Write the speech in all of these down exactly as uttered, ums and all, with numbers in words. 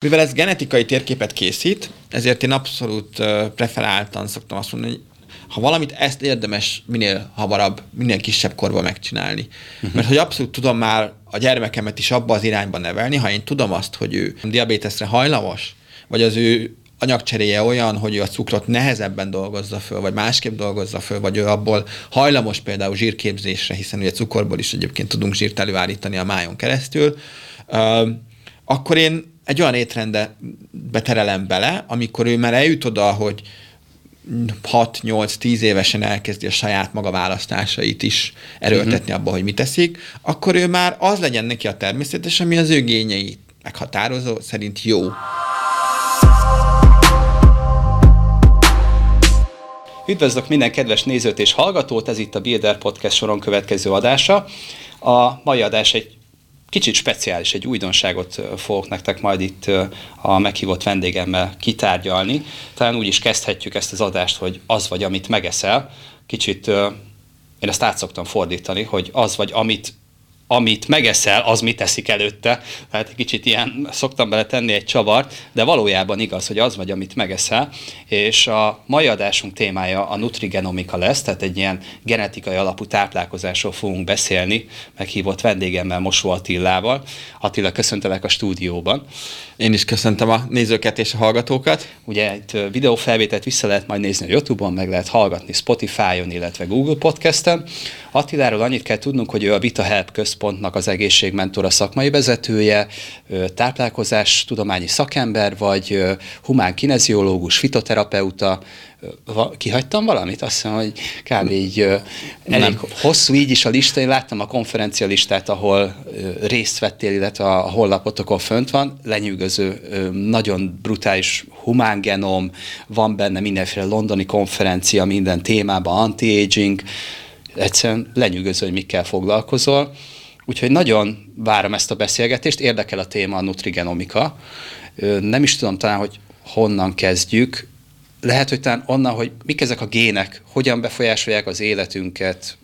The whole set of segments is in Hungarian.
Mivel ez genetikai térképet készít, ezért én abszolút preferáltan szoktam azt mondani, hogy ha valamit, ezt érdemes minél hamarabb, minél kisebb korban megcsinálni. Uh-huh. Mert hogy abszolút tudom már a gyermekemet is abba az irányba nevelni, ha én tudom azt, hogy ő diabéteszre hajlamos, vagy az ő anyagcseréje olyan, hogy ő a cukrot nehezebben dolgozza föl, vagy másképp dolgozza föl, vagy ő abból hajlamos például zsírképzésre, hiszen ugye cukorból is egyébként tudunk zsírt előállítani a májon keresztül, uh, akkor én egy olyan étrendbe terelem bele, amikor ő már eljut oda, hogy hat-nyolc-tíz évesen elkezdi a saját maga választásait is erőltetni uh-huh. abba, hogy mit teszik, akkor ő már az legyen neki a természetes, ami az ő gényeit meghatározó, szerint jó. Üdvözlök minden kedves nézőt és hallgatót, ez itt a Builder Podcast soron következő adása. A mai adás egy kicsit speciális, egy újdonságot fogok nektek majd itt a meghívott vendégemmel kitárgyalni. Talán úgy is kezdhetjük ezt az adást, hogy az vagy, amit megeszel. Kicsit, én ezt át szoktam fordítani, hogy az vagy, amit, amit megeszel, az mit teszik előtte. Tehát kicsit ilyen szoktam bele tenni egy csavart, de valójában igaz, hogy az vagy, amit megeszel. És a mai adásunk témája a nutrigenomika lesz, tehát egy ilyen genetikai alapú táplálkozásról fogunk beszélni, meghívott vendégemmel, Mosó Attilával. Attila, köszöntelek a stúdióban. Én is köszöntöm a nézőket és a hallgatókat. Ugye itt videófelvételt vissza lehet majd nézni a YouTube-on, meg lehet hallgatni Spotify-on, illetve Google Podcast-en. Attiláról annyit kell tudnunk, hogy ő a Vita Help Központnak az egészségmentora, szakmai vezetője, táplálkozás tudományi szakember, vagy humán kineziológus, fitoterapeuta. Kihagytam valamit? Azt hiszem, hogy kb. Így elég nem. hosszú így is a lista. Én láttam a konferencia listát, ahol részt vettél, illetve a honlapotokon fönt van. Lenyűgöző, nagyon brutális humángenom, van benne mindenféle londoni konferencia, minden témában, anti-aging. Egyszerűen lenyűgöző, hogy mikkel foglalkozol. Úgyhogy nagyon várom ezt a beszélgetést. Érdekel a téma, a nutrigenomika. Nem is tudom talán, hogy honnan kezdjük. Lehet, hogy talán onnan, hogy mik ezek a gének, hogyan befolyásolják az életünket,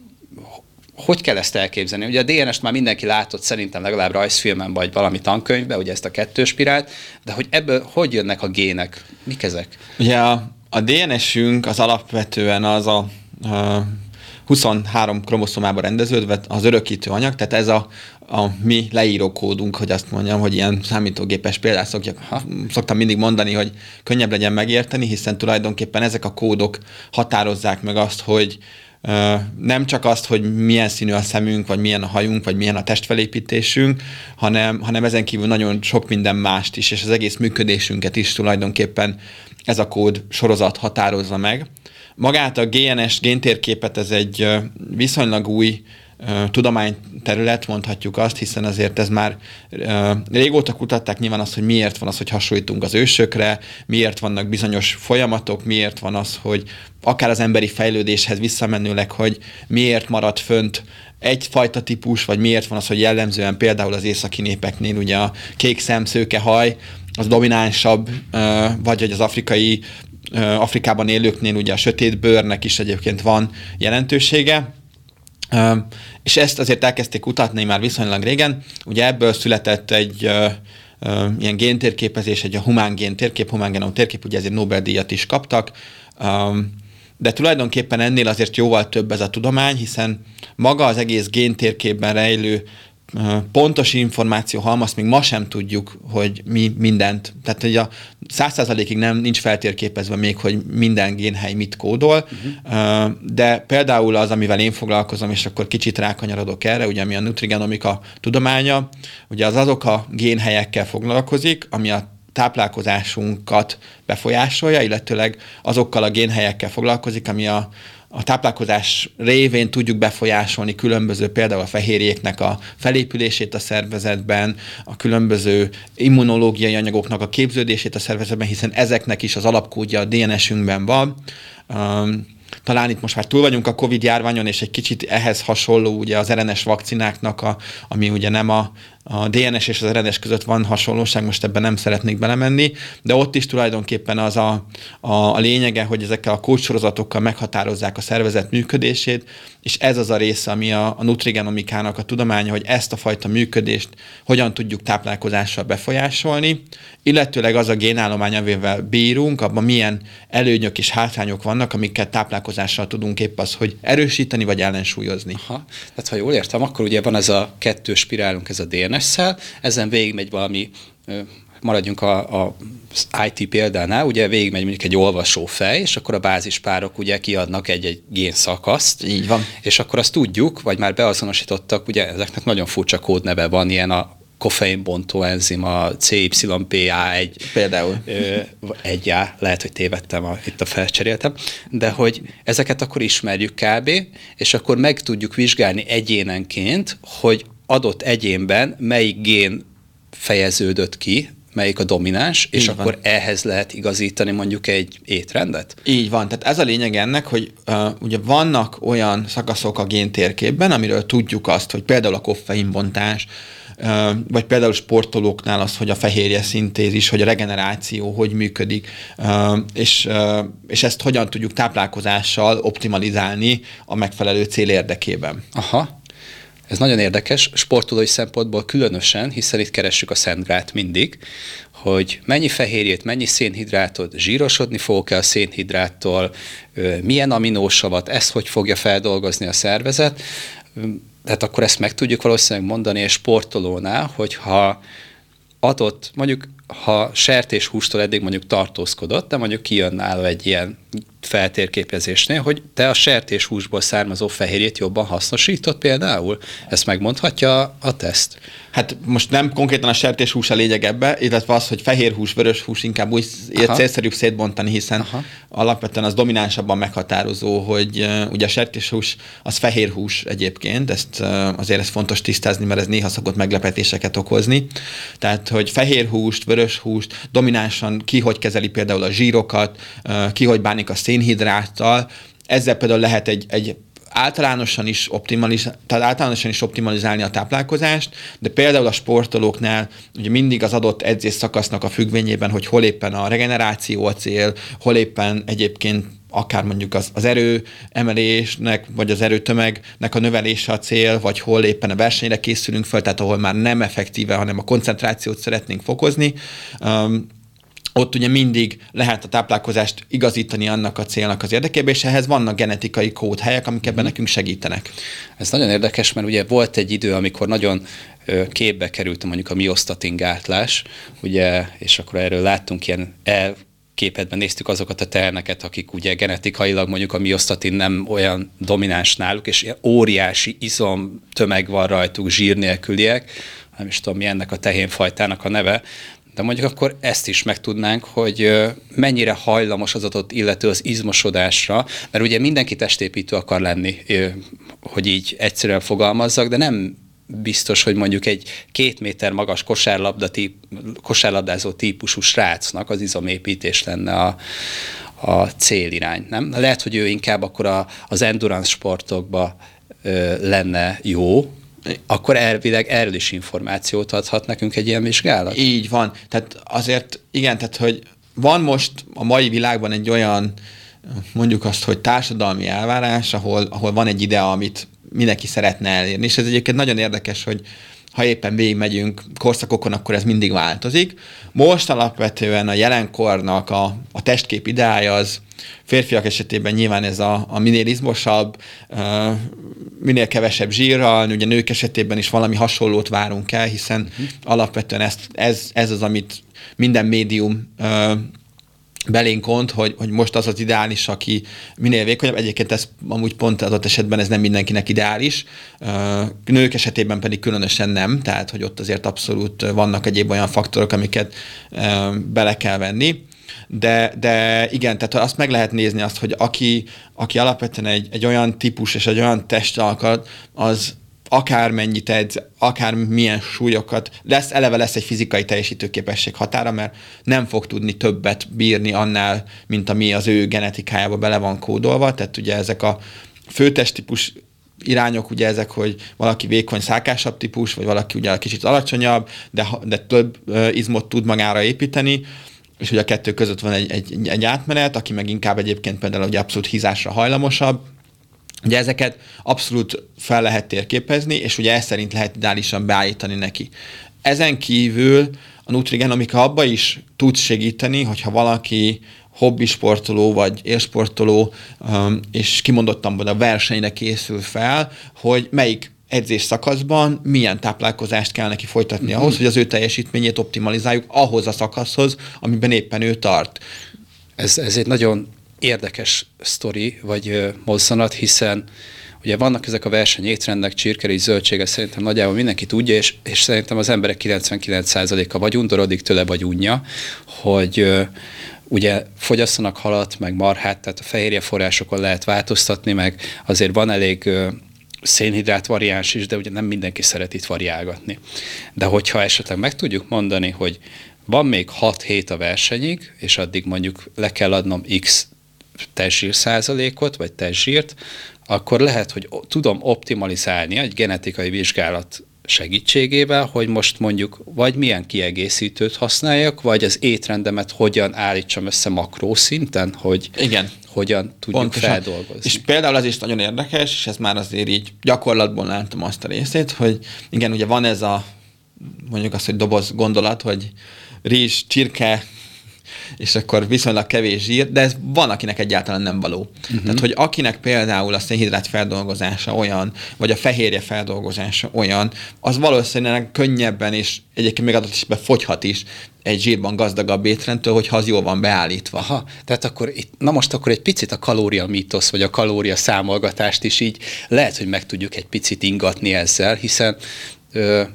hogy kell ezt elképzelni. Ugye a dé en est már mindenki látott, szerintem legalább rajzfilmen vagy valami tankönyvben, ugye ezt a kettős spirált, de hogy ebből hogy jönnek a gének, mik ezek? Ugye a, a dé en esünk az alapvetően az a, a huszonhárom kromoszomában rendeződve az örökítő anyag, tehát ez a, a mi leírókódunk, hogy azt mondjam, hogy ilyen számítógépes példát szokjak, szoktam mindig mondani, hogy könnyebb legyen megérteni, hiszen tulajdonképpen ezek a kódok határozzák meg azt, hogy ö, nem csak azt, hogy milyen színű a szemünk, vagy milyen a hajunk, vagy milyen a testfelépítésünk, hanem, hanem ezen kívül nagyon sok minden mást is, és az egész működésünket is tulajdonképpen ez a kód sorozat határozza meg. Magát a gé en es géntérképet, ez egy viszonylag új uh, tudományterület, mondhatjuk azt, hiszen azért ez már uh, régóta kutatták nyilván azt, hogy miért van az, hogy hasonlítunk az ősökre, miért vannak bizonyos folyamatok, miért van az, hogy akár az emberi fejlődéshez visszamenőleg, hogy miért marad fönt egyfajta típus, vagy miért van az, hogy jellemzően például az északi népeknél ugye a kék szem, szőke haj az dominánsabb, uh, vagy hogy az afrikai Afrikában élőknél ugye a sötét bőrnek is egyébként van jelentősége, és ezt azért elkezdték kutatni már viszonylag régen. Ugye ebből született egy ilyen géntérképezés, egy a humán géntérkép, humán genom térkép, ugye ezért Nobel-díjat is kaptak, de tulajdonképpen ennél azért jóval több ez a tudomány, hiszen maga az egész géntérképben rejlő pontos információ halmaz, még ma sem tudjuk, hogy mi mindent. Tehát, hogy a száz százalékig nem nincs feltérképezve még, hogy minden génhely mit kódol, uh-huh. de például az, amivel én foglalkozom, és akkor kicsit rákanyarodok erre, ugye ami a nutrigenomika tudománya, ugye az azok a génhelyekkel foglalkozik, ami a táplálkozásunkat befolyásolja, illetőleg azokkal a génhelyekkel foglalkozik, ami a a táplálkozás révén tudjuk befolyásolni különböző, például a fehérjéknek a felépülését a szervezetben, a különböző immunológiai anyagoknak a képződését a szervezetben, hiszen ezeknek is az alapkódja a dé en esünkben van. Um, Talán itt most már túl vagyunk a Covid járványon, és egy kicsit ehhez hasonló ugye az er en es vakcináknak, a, ami ugye nem a a dé en es és az er en es között van hasonlóság, most ebben nem szeretnék belemenni, de ott is tulajdonképpen az a, a, a lényege, hogy ezekkel a kódsorozatokkal meghatározzák a szervezet működését, és ez az a része, ami a, a nutrigenomikának a tudománya, hogy ezt a fajta működést hogyan tudjuk táplálkozással befolyásolni, illetőleg az a génállomány, amivel bírunk, abban milyen előnyök és hátrányok vannak, amikkel táplálkozással tudunk épp az, hogy erősíteni vagy ellensúlyozni. Aha. Tehát ha jól értem, akkor ugye van ez a kettő spirálunk, ez a dé en es-szel, ezen végigmegy valami, maradjunk a, a i té példánál, ugye végigmegy mondjuk egy olvasófej, és akkor a bázispárok ugye kiadnak egy-egy génszakaszt. Így van. És akkor azt tudjuk, vagy már beazonosítottak, ugye ezeknek nagyon furcsa kódneve van, ilyen a koffeinbontó enzima, cé y pé á egy. Például. egy á, lehet, hogy tévedtem, a, itt a felcseréltem, de hogy ezeket akkor ismerjük kb., és akkor meg tudjuk vizsgálni egyénenként, hogy adott egyénben melyik gén fejeződött ki, melyik a domináns, és így akkor van. Ehhez lehet igazítani mondjuk egy étrendet? Így van. Tehát ez a lényeg ennek, hogy uh, ugye vannak olyan szakaszok a géntérképben, amiről tudjuk azt, hogy például a koffeinbontás, vagy például sportolóknál az, hogy a fehérje szintézis, hogy a regeneráció hogy működik, és, és ezt hogyan tudjuk táplálkozással optimalizálni a megfelelő cél érdekében. Aha. Ez nagyon érdekes, sportolói szempontból különösen, hiszen itt keressük a szentgrált mindig, hogy mennyi fehérjét, mennyi szénhidrátot, zsírosodni fogok-e a szénhidráttól, milyen aminósavat, ezt hogy fogja feldolgozni a szervezet. Tehát akkor ezt meg tudjuk valószínűleg mondani egy sportolónál, hogyha adott, mondjuk ha sertéshústól eddig mondjuk tartózkodott, de mondjuk kijön nála egy ilyen feltérképezésnél, hogy te a sertéshúsból származó fehérjét jobban hasznosítod például? Ezt megmondhatja a teszt? Hát most nem konkrétan a sertéshús a lényeg ebbe, illetve az, hogy fehér hús, vörös hús inkább úgy célszerűbb szétbontani, hiszen aha. alapvetően az dominánsabban meghatározó, hogy uh, ugye a sertéshús az fehér hús egyébként, ezt uh, azért ez fontos tisztázni, mert ez néha szokott meglepetéseket okozni. Tehát, hogy fehér húst, vörös húst, dominánsan ki hogy kezeli például a zsírokat, uh, ki hogy bánik a szénhidráttal, ezzel például lehet egy, egy általánosan is, optimaliz- tehát általánosan is optimalizálni a táplálkozást, de például a sportolóknál ugye mindig az adott edzés szakasznak a függvényében, hogy hol éppen a regeneráció a cél, hol éppen egyébként akár mondjuk az, az erő emelésnek, vagy az erőtömegnek a növelése a cél, vagy hol éppen a versenyre készülünk fel, tehát ahol már nem effektíve, hanem a koncentrációt szeretnénk fokozni. Um, Ott ugye mindig lehet a táplálkozást igazítani annak a célnak az érdekében, és ehhez vannak genetikai kódhelyek, amik ebben nekünk segítenek. Ez nagyon érdekes, mert ugye volt egy idő, amikor nagyon képbe került mondjuk a miosztatin gátlás, ugye, és akkor erről láttunk ilyen el... képedben néztük azokat a telneket, akik ugye genetikailag mondjuk a miosztatin nem olyan domináns náluk, és ilyen óriási izom tömeg van rajtuk, zsír nélküliek, nem is tudom mi ennek a tehénfajtának a neve, de mondjuk akkor ezt is megtudnánk, hogy mennyire hajlamos az adott illető az izmosodásra, mert ugye mindenki testépítő akar lenni, hogy így egyszerűen fogalmazzak, de nem biztos, hogy mondjuk egy két méter magas kosárlabda típ, kosárlabdázó típusú srácnak az izomépítés lenne a, a célirány, nem? Lehet, hogy ő inkább akkor a, az endurance sportokba ö, lenne jó, akkor elvileg erről is információt adhat nekünk egy ilyen vizsgálat? Így van. Tehát azért, igen, tehát hogy van most a mai világban egy olyan, mondjuk azt, hogy társadalmi elvárás, ahol, ahol van egy idea, amit mindenki szeretne elérni, és ez egyébként nagyon érdekes, hogy ha éppen végigmegyünk korszakokon, akkor ez mindig változik. Most alapvetően a jelenkornak a, a testkép ideája az férfiak esetében nyilván ez a, a minél izmosabb, minél kevesebb zsírral, ugye nők esetében is valami hasonlót várunk el, hiszen alapvetően ez, ez, ez az, amit minden médium belénk ont, hogy, hogy most az az ideális, aki minél vékonyabb. Egyébként ez amúgy pont adott esetben ez nem mindenkinek ideális. Nők esetében pedig különösen nem, tehát hogy ott azért abszolút vannak egyéb olyan faktorok, amiket bele kell venni. De, de igen, tehát azt meg lehet nézni azt, hogy aki, aki alapvetően egy, egy olyan típus és egy olyan testalkat, az akármennyit edz, akármilyen súlyokat, lesz, eleve lesz egy fizikai teljesítőképesség határa, mert nem fog tudni többet bírni annál, mint ami az ő genetikájába bele van kódolva. Tehát ugye ezek a főtesttípus irányok ugye ezek, hogy valaki vékony, szálkásabb típus, vagy valaki ugye kicsit alacsonyabb, de, de több izmot tud magára építeni, és ugye a kettő között van egy, egy, egy átmenet, aki meg inkább egyébként például ugye abszolút hízásra hajlamosabb. Ugye ezeket abszolút fel lehet térképezni, és ugye ez szerint lehet ideálisan beállítani neki. Ezen kívül a nutrigenomika abba is tud segíteni, hogyha valaki hobbisportoló vagy élsportoló, és kimondottan a versenyre készül fel, hogy melyik edzés szakaszban milyen táplálkozást kell neki folytatni ahhoz, mm-hmm. hogy az ő teljesítményét optimalizáljuk ahhoz a szakaszhoz, amiben éppen ő tart. Ez, ez egy nagyon érdekes sztori, vagy mozzanat, hiszen ugye vannak ezek a versenyétrendek, csirkeri, zöldsége, szerintem nagyjából mindenki tudja, és, és szerintem az emberek kilencvenkilenc százaléka vagy undorodik tőle, vagy unja, hogy ugye fogyasszanak halat, meg marhát, tehát a fehérje forrásokon lehet változtatni, meg azért van elég szénhidrát variáns is, de ugye nem mindenki szeret itt variálgatni. De hogyha esetleg meg tudjuk mondani, hogy van még hat hét a versenyig, és addig mondjuk le kell adnom x testzsír százalékot, vagy testzsírt, akkor lehet, hogy tudom optimalizálni egy genetikai vizsgálat segítségével, hogy most mondjuk vagy milyen kiegészítőt használjak, vagy az étrendemet hogyan állítsam össze makrószinten, hogy igen. hogyan tudjuk pontosan. Feldolgozni. És például az is nagyon érdekes, és ez már azért így gyakorlatból láttam azt a részét, hogy igen, ugye van ez a, mondjuk azt, hogy doboz gondolat, hogy rizs, csirke, és akkor viszonylag kevés zsír, de ez van, akinek egyáltalán nem való. Uh-huh. Tehát, hogy akinek például a szénhidrát feldolgozása olyan, vagy a fehérje feldolgozása olyan, az valószínűleg könnyebben, és egyébként még adott esetben fogyhat is egy zsírban gazdagabb étrendtől, hogyha az jól van beállítva. Aha, tehát akkor itt, na most akkor egy picit a kalória mítosz, vagy a kalória számolgatást is így lehet, hogy meg tudjuk egy picit ingatni ezzel, hiszen ö-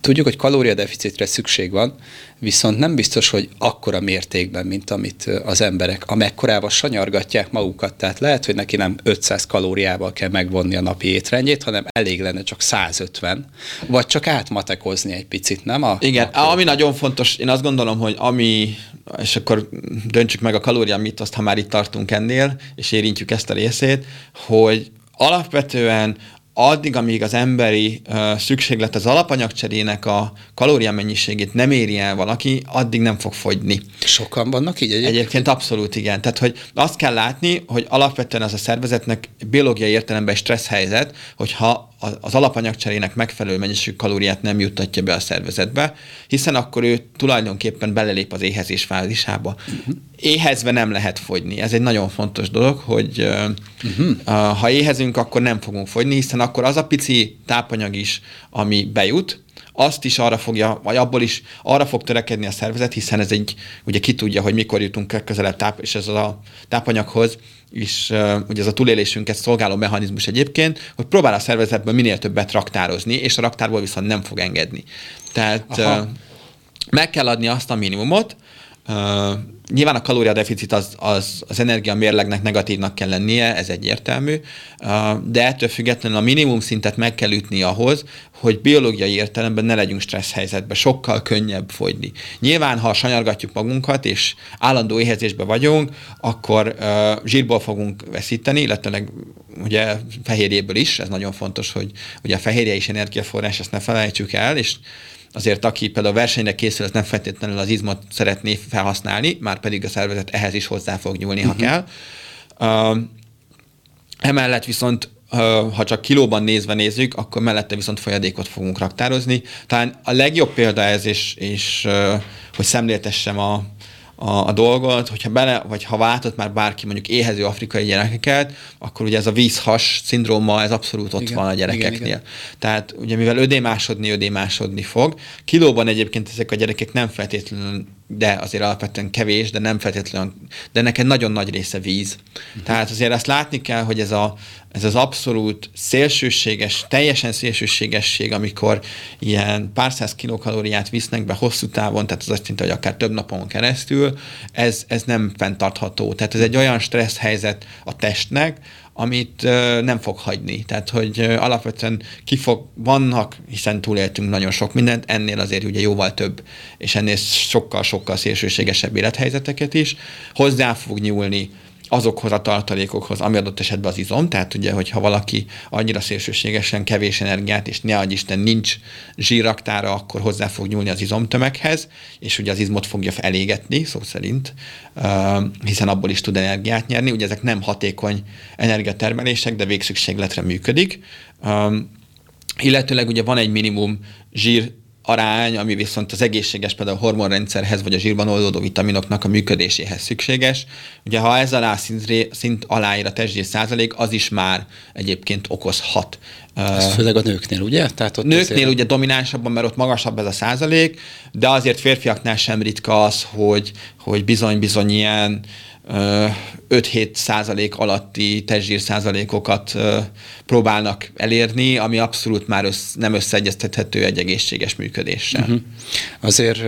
tudjuk, hogy kalóriadeficitre szükség van, viszont nem biztos, hogy akkora mértékben, mint amit az emberek amekkorában sanyargatják magukat. Tehát lehet, hogy neki nem ötszáz kalóriával kell megvonni a napi étrendjét, hanem elég lenne csak száz ötven, vagy csak átmatekozni egy picit, nem? A igen, napi... ami nagyon fontos, én azt gondolom, hogy ami, és akkor döntsük meg a kalóriamitoszt, ha már itt tartunk ennél, és érintjük ezt a részét, hogy alapvetően addig, amíg az emberi uh, szükséglet az alapanyagcserének a kalóriamennyiségét nem éri el valaki, addig nem fog fogyni. Sokan vannak így egyébként? Egyébként abszolút igen. Tehát, hogy azt kell látni, hogy alapvetően az a szervezetnek biológiai értelemben stressz helyzet, hogyha az alapanyagcserének megfelelő mennyiségű kalóriát nem juttatja be a szervezetbe, hiszen akkor ő tulajdonképpen belelép az éhezés fázisába. Uh-huh. Éhezve nem lehet fogyni. Ez egy nagyon fontos dolog, hogy uh-huh. uh, ha éhezünk, akkor nem fogunk fogyni, hiszen akkor az a pici tápanyag is, ami bejut, azt is arra fogja, vagy abból is arra fog törekedni a szervezet, hiszen ez egy, ugye ki tudja, hogy mikor jutunk közelebb táp, és ez a tápanyaghoz, és uh, ugye ez a túlélésünket szolgáló mechanizmus egyébként, hogy próbál a szervezetből minél többet raktározni, és a raktárból viszont nem fog engedni. Tehát uh, meg kell adni azt a minimumot. Uh, nyilván a kalóriadeficit az, az, az energia mérlegnek negatívnak kell lennie, ez egyértelmű, uh, de ettől függetlenül a minimum szintet meg kell ütni ahhoz, hogy biológiai értelemben ne legyünk stressz helyzetben, sokkal könnyebb fogyni. Nyilván, ha sanyargatjuk magunkat, és állandó éhezésben vagyunk, akkor uh, zsírból fogunk veszíteni, illetve ugye fehérjéből is, ez nagyon fontos, hogy ugye a fehérje is energiaforrás, ezt ne felejtsük el, és azért aki például a versenyre készül, az nem feltétlenül az izmot szeretné felhasználni, már pedig a szervezet ehhez is hozzá fog nyúlni, uh-huh. ha kell. Uh, emellett viszont, uh, ha csak kilóban nézve nézzük, akkor mellette viszont folyadékot fogunk raktározni. Talán a legjobb példa ez, és, és uh, hogy szemléltessem a, a, a dolgot, hogyha bele, vagy ha váltott már bárki mondjuk éhező afrikai gyerekeket, akkor ugye ez a vízhas szindróma, ez abszolút ott igen, van a gyerekeknél. Igen, igen. Tehát ugye mivel ödémásodni, ödémásodni fog. Kilóban egyébként ezek a gyerekek nem feltétlenül, de azért alapvetően kevés, de nem feltétlenül, de neked nagyon nagy része víz. Uh-huh. Tehát azért azt látni kell, hogy ez, a, ez az abszolút szélsőséges, teljesen szélsőségesség, amikor ilyen pár száz kilokalóriát visznek be hosszú távon, tehát az azt jelenti, hogy akár több napon keresztül, ez, ez nem fenntartható. Tehát ez egy olyan stressz helyzet a testnek, amit ö, nem fog hagyni. Tehát, hogy ö, alapvetően ki fog, vannak, hiszen túléltünk nagyon sok mindent, ennél azért ugye jóval több, és ennél sokkal-sokkal szélsőségesebb élethelyzeteket is. Hozzá fog nyúlni azokhoz a tartalékokhoz, ami adott esetben az izom, tehát ugye, hogyha valaki annyira szélsőségesen kevés energiát, és ne adj Isten, nincs zsírraktára, akkor hozzá fog nyúlni az izomtömeghez, és ugye az izmot fogja elégetni, szó szerint, hiszen abból is tud energiát nyerni. Ugye ezek nem hatékony energiatermelések, de végszükségletre működik. Illetőleg ugye van egy minimum zsír arány, ami viszont az egészséges, például a hormonrendszerhez, vagy a zsírban oldódó vitaminoknak a működéséhez szükséges. Ugye ha ez alá szintre, szint alá ér a testzsír százalék, az is már egyébként okozhat. Ez főleg a nőknél, ugye? Tehát ott nőknél azért... ugye dominánsabban, mert ott magasabb ez a százalék, de azért férfiaknál sem ritka az, hogy, hogy bizony-bizony ilyen öt-hét százalék alatti testzsír százalékokat próbálnak elérni, ami abszolút már össz, nem összeegyeztethető egy egészséges működéssel. Uh-huh. Azért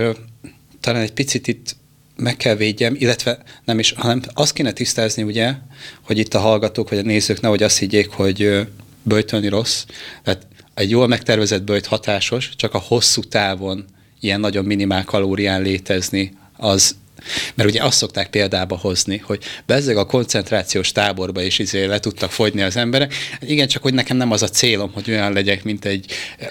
talán egy picit itt meg kell védjem, illetve nem is, hanem azt kéne tisztázni, ugye, hogy itt a hallgatók vagy a nézők nehogy azt higgyék, hogy böjtölni rossz. Tehát egy jól megtervezett böjt hatásos, csak a hosszú távon ilyen nagyon minimál kalórián létezni az. Mert ugye azt szokták példába hozni, hogy bezzeg a koncentrációs táborba is izé le tudtak fogyni az emberek. Igen, csak hogy nekem nem az a célom, hogy olyan legyek, mint egy...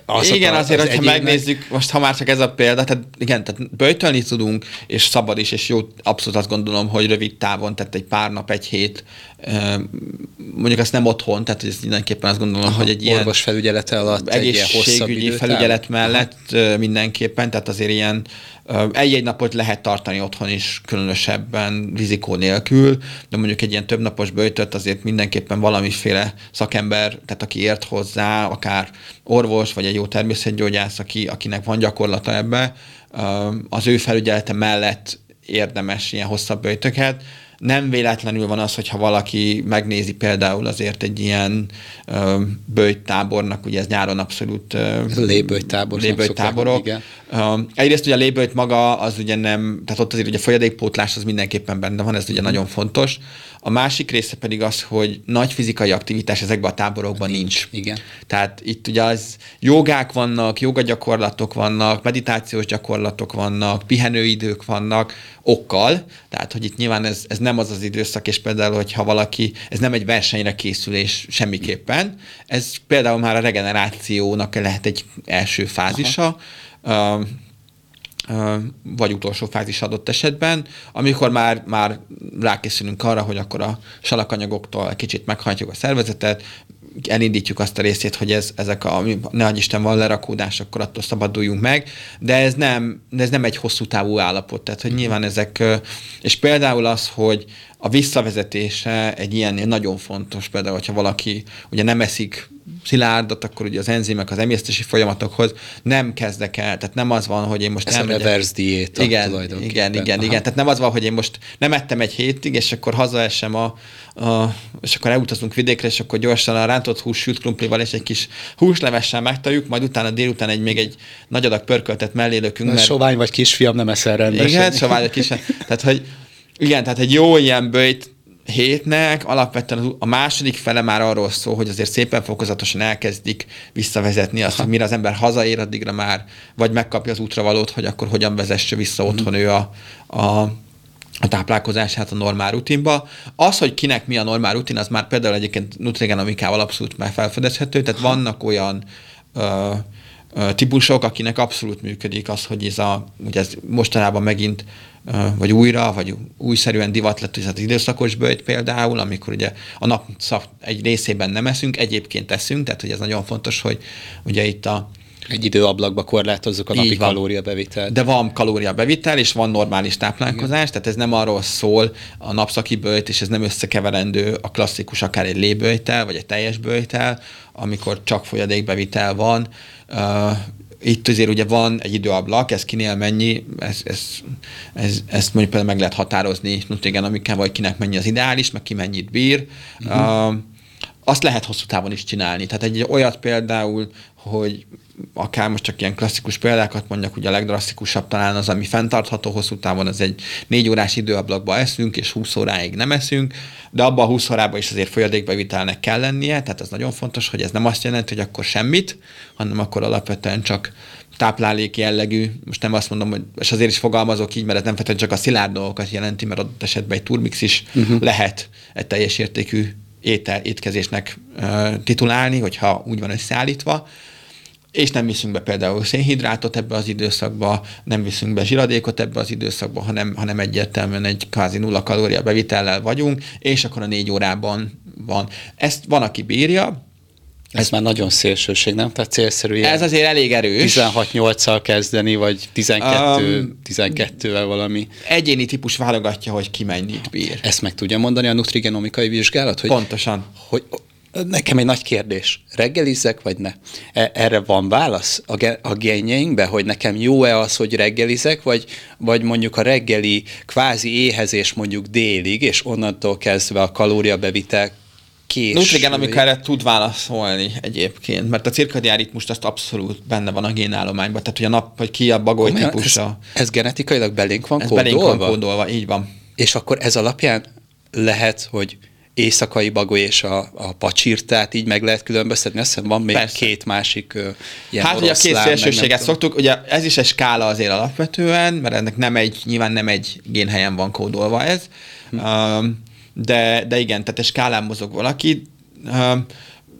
Azok igen, a, azért, az hogyha egyének... megnézzük, most ha már csak ez a példa, tehát igen, tehát böjtölni tudunk, és szabad is, és jó, abszolút azt gondolom, hogy rövid távon, tehát egy pár nap, egy hét, mondjuk azt nem otthon, tehát ez mindenképpen azt gondolom, aha, hogy egy ilyen... orvos felügyelete alatt egy ilyen hosszabb időtáv. Felügyelet mellett aha. Mindenképpen, tehát azért ilyen egy-egy napot lehet tartani otthon is, különösebben rizikó nélkül, de mondjuk egy ilyen többnapos böjtöt azért mindenképpen valamiféle szakember, tehát aki ért hozzá, akár orvos, vagy egy jó természetgyógyász, aki, akinek van gyakorlata ebbe, az ő felügyelete mellett érdemes ilyen hosszabb böjtöket. Nem véletlenül van az, hogyha valaki megnézi például azért egy ilyen ö, böjttábornak, ugye ez nyáron abszolút... Léböjttábor. Léböjttáborok. Egyrészt ugye a léböjt maga az ugye nem, tehát ott azért ugye a folyadékpótlás az mindenképpen benne van, ez ugye nagyon fontos. A másik része pedig az, hogy nagy fizikai aktivitás ezekben a táborokban nincs. Igen. Tehát itt ugye az jogák vannak, jogagyakorlatok vannak, meditációs gyakorlatok vannak, pihenőidők vannak, okkal, tehát hogy itt nyilván ez, ez nem az az időszak, és például, hogyha valaki, ez nem egy versenyre készülés semmiképpen, ez például már a regenerációnak lehet egy első fázisa, aha. Uh, vagy utolsó fázis adott esetben, amikor már, már rákészülünk arra, hogy akkor a salakanyagoktól kicsit meghajtjuk a szervezetet, elindítjuk azt a részét, hogy ez, ezek a, ne adj Isten, van lerakódás, akkor attól szabaduljunk meg, de ez nem, ez nem egy hosszú távú állapot, tehát hogy nyilván ezek, és például az, hogy a visszavezetése egy ilyen nagyon fontos, például, hogyha valaki ugye nem eszik szilárdat, akkor ugye az enzimek az emésztési folyamatokhoz nem kezdek el, tehát nem az van, hogy én most... Ez elmegyek. A reverse diéta igen, igen, igen, aha. igen, tehát nem az van, hogy én most nem ettem egy hétig, és akkor hazaesem a, a... és akkor elutazunk vidékre, és akkor gyorsan a rántott hús sült krumplival és egy kis húslevessel megtaljuk, majd utána délután egy még egy nagy adag pörköltet mellé lökünk. Mert... Sovány vagy kisfiam, nem eszel rendesen. Igen, sovány vagy kisfiam. Tehát, hogy igen, tehát egy jó ilyen böjt hétnek alapvetően a második fele már arról szól, hogy azért szépen fokozatosan elkezdik visszavezetni azt, hogy mire az ember hazaér, addigra már vagy megkapja az útravalót, hogy akkor hogyan vezesse vissza otthon ő a, a a táplálkozását a normál rutinba. Az, hogy kinek mi a normál rutin, az már például egyébként nutrigenomikával abszolút már felfedezhető, tehát ha. Vannak olyan ö, ö, típusok, akinek abszolút működik az, hogy ez a, ugye ez mostanában megint vagy újra, vagy újszerűen divat lett az időszakos böjt például, amikor ugye a nap egy részében nem eszünk, egyébként eszünk, tehát hogy ez nagyon fontos, hogy ugye itt a... Egy időablakba korlátozzuk a napi kalóriabevitelt. De van kalóriabevitel, és van normális táplálkozás, igen. Tehát ez nem arról szól a napszaki böjt, és ez nem összekeverendő a klasszikus akár egy léböjttel, vagy egy teljes böjttel, amikor csak folyadékbevitel van. Itt azért ugye van egy időablak, ez kinél mennyi, ez, ez, ez, ezt mondjuk például meg lehet határozni nutrigenomikával, hogy kinek mennyi az ideális, meg ki mennyit bír. Uh-huh. Uh, azt lehet hosszú távon is csinálni. Tehát egy olyat például, hogy akár most csak ilyen klasszikus példákat mondjak, ugye a legdrasztikusabb talán az, ami fenntartható hosszú távon, az egy négy órás időablakba eszünk, és húsz óráig nem eszünk, de abban a húsz órában is azért folyadékbevitelnek kell lennie, tehát ez nagyon fontos, hogy ez nem azt jelenti, hogy akkor semmit, hanem akkor alapvetően csak táplálék jellegű, most nem azt mondom, hogy, és azért is fogalmazok így, mert ez nem feltétlenül csak a szilárd dolgokat jelenti, mert adott esetben egy turmix is uh-huh. lehet egy teljes értékű étel, étkezésnek uh, titulálni, hogyha úgy van összeállítva, és nem viszünk be például szénhidrátot ebbe az időszakba, nem viszünk be zsiradékot ebbe az időszakba, hanem, hanem egyértelműen egy kvázi nulla kalória bevitellel vagyunk, és akkor a négy órában van. Ezt van, aki bírja. Ez, ez már nagyon szélsőség, nem? Tehát célszerű ilyen. Ez azért elég erős. tizenhat nyolccal kezdeni, vagy tizenkettő, tizenkettővel valami. Egyéni típus válogatja, hogy ki mennyit bír. Ezt meg tudja mondani a nutrigenomikai vizsgálat? Hogy, pontosan. Hogy, nekem egy nagy kérdés. Reggelizzek, vagy ne? Erre van válasz a génjeinkben, hogy nekem jó-e az, hogy reggelizek, vagy, vagy mondjuk a reggeli kvázi éhezés mondjuk délig, és onnantól kezdve a kalóriabevitel később. Nutrigenomika erre tud válaszolni egyébként, mert a cirkadián ritmust azt abszolút benne van a génállományban, tehát hogy a nap, vagy ki a bagoly Olyan, típusa. Ez, ez genetikailag belénk van ez kódolva? Ez belénk van kódolva, így van. És akkor ez alapján lehet, hogy éjszakai bagoly és a, a pacsirtát így meg lehet különböztetni, azt hiszem van még Persze. két másik ö, ilyen hát, oroszlán. Hát ugye a két szélsőséget szoktuk, ugye ez is egy skála azért alapvetően, mert ennek nem egy, nyilván nem egy génhelyen van kódolva ez, hm. um, de, de igen, tehát egy skálán mozog valaki. Um,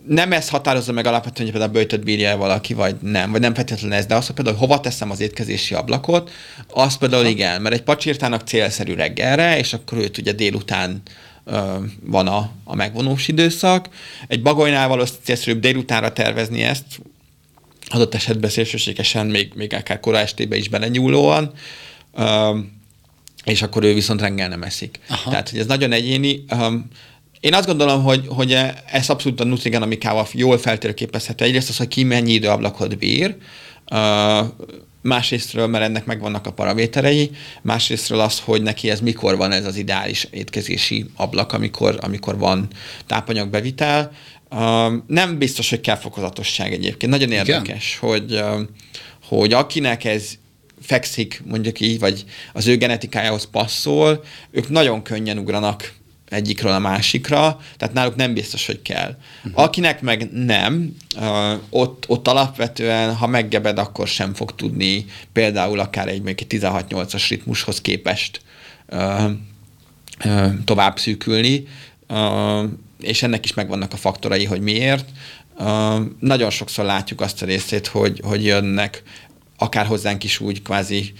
nem ez határozza meg alapvetően, hogy például a böjtöt bírja valaki, vagy nem, vagy nem feltétlenül ez, de az, hogy például hova teszem az étkezési ablakot, az például igen, mert egy pacsirtának célszerű reggelre, és akkor őt ugye délután van a, a megvonós időszak. Egy bagolynál valószínűleg célszerűbb délutánra tervezni ezt, adott esetben szélsőségesen, még, még akár kora estébe is belenyúlóan, és akkor ő viszont reggel nem eszik. Aha. Tehát, hogy ez nagyon egyéni. Én azt gondolom, hogy, hogy ez abszolút a nutrigenomikával jól feltérképezhető. Egyrészt az, hogy ki mennyi időablakot bír, másrésztről, mert ennek megvannak a paraméterei, másrésztről az, hogy neki ez mikor van ez az ideális étkezési ablak, amikor, amikor van tápanyagbevitel. Nem biztos, hogy kell fokozatosság egyébként. Nagyon érdekes, hogy, hogy akinek ez fekszik, mondjuk így, vagy az ő genetikájához passzol, ők nagyon könnyen ugranak egyikről a másikra, tehát náluk nem biztos, hogy kell. Uh-huh. Akinek meg nem, ott, ott alapvetően, ha meggebed, akkor sem fog tudni például akár egy, egy tizenhat nyolcas ritmushoz képest uh, uh, tovább szűkülni, uh, és ennek is megvannak a faktorai, hogy miért. Uh, nagyon sokszor látjuk azt a részét, hogy, hogy jönnek akár hozzánk is úgy kvázi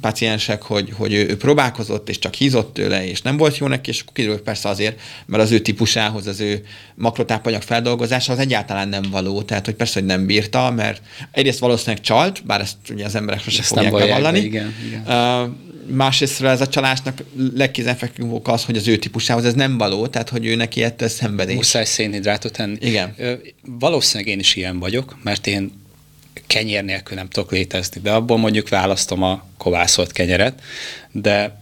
páciensek, hogy, hogy ő, ő próbálkozott, és csak hízott tőle, és nem volt jó neki, és akkor kiderül persze azért, mert az ő típusához, az ő makrotápanyag feldolgozása az egyáltalán nem való. Tehát, hogy persze, hogy nem bírta, mert egyrészt valószínűleg csalt, bár ezt ugye az emberek sosem fogják bevallani. Igen, igen. Másrészt ez a csalásnak legkézenfekvőbb oka az, hogy az ő típusához ez nem való, tehát, hogy ő neki ettől szenvedés. Muszáj szénhidrátot enni. Igen. Valószínűleg én is ilyen vagyok, mert én kenyér nélkül nem tudok létezni, de abból mondjuk választom a kovászolt kenyeret, de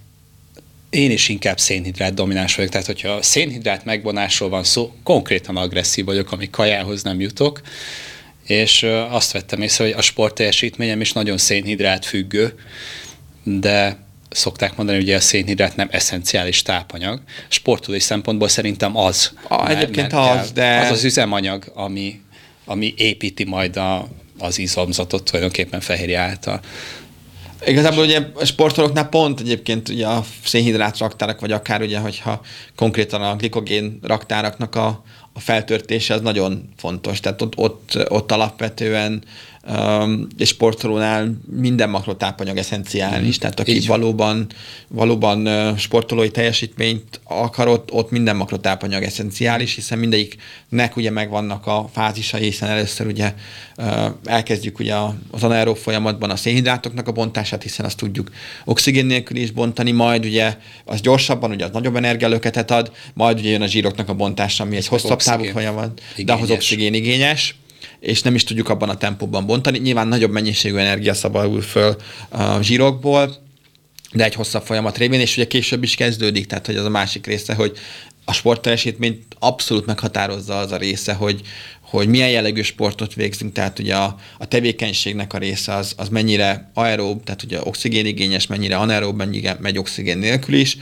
én is inkább szénhidrát domináns vagyok, tehát hogyha a szénhidrát megvonásról van szó, konkrétan agresszív vagyok, ami kajához nem jutok, és azt vettem észre, hogy a sportteljesítményem is nagyon szénhidrát függő, de szokták mondani, hogy a szénhidrát nem eszenciális tápanyag. Sportolói szempontból szerintem az. A, egyébként az, de... Az az üzemanyag, ami, ami építi majd a az izomzatot tulajdonképpen fehérje által. Igazából ugye a sportolóknál pont egyébként ugye a szénhidrát raktárak, vagy akár ugye, hogyha konkrétan a glikogén raktáraknak a, a feltörtése az nagyon fontos. Tehát ott, ott, ott alapvetően um, egy sportolónál minden makrotápanyag eszenciális. Mm. Tehát aki valóban, valóban uh, sportolói teljesítményt akar, ott, ott minden makrotápanyag eszenciális, hiszen mindegyiknek ugye megvannak a fázisai, hiszen először ugye uh, elkezdjük ugye az anaerób folyamatban a szénhidrátoknak a bontását, hiszen azt tudjuk oxigén nélkül is bontani, majd ugye az gyorsabban, ugye az nagyobb energialöketet ad, majd ugye jön a zsíroknak a bontása, ami egy hosszabb távú folyamat, de ahhoz oxigén igényes, és nem is tudjuk abban a tempóban bontani. Nyilván nagyobb mennyiségű energia szabadul föl a zsírokból, de egy hosszabb folyamat révén, és ugye később is kezdődik, tehát hogy az a másik része, hogy a sportteljesítményt abszolút meghatározza az a része, hogy, hogy milyen jellegű sportot végzünk, tehát ugye a, a tevékenységnek a része az, az mennyire aerób, tehát ugye oxigénigényes, mennyire anaerób, mennyire megy oxigén nélkül is,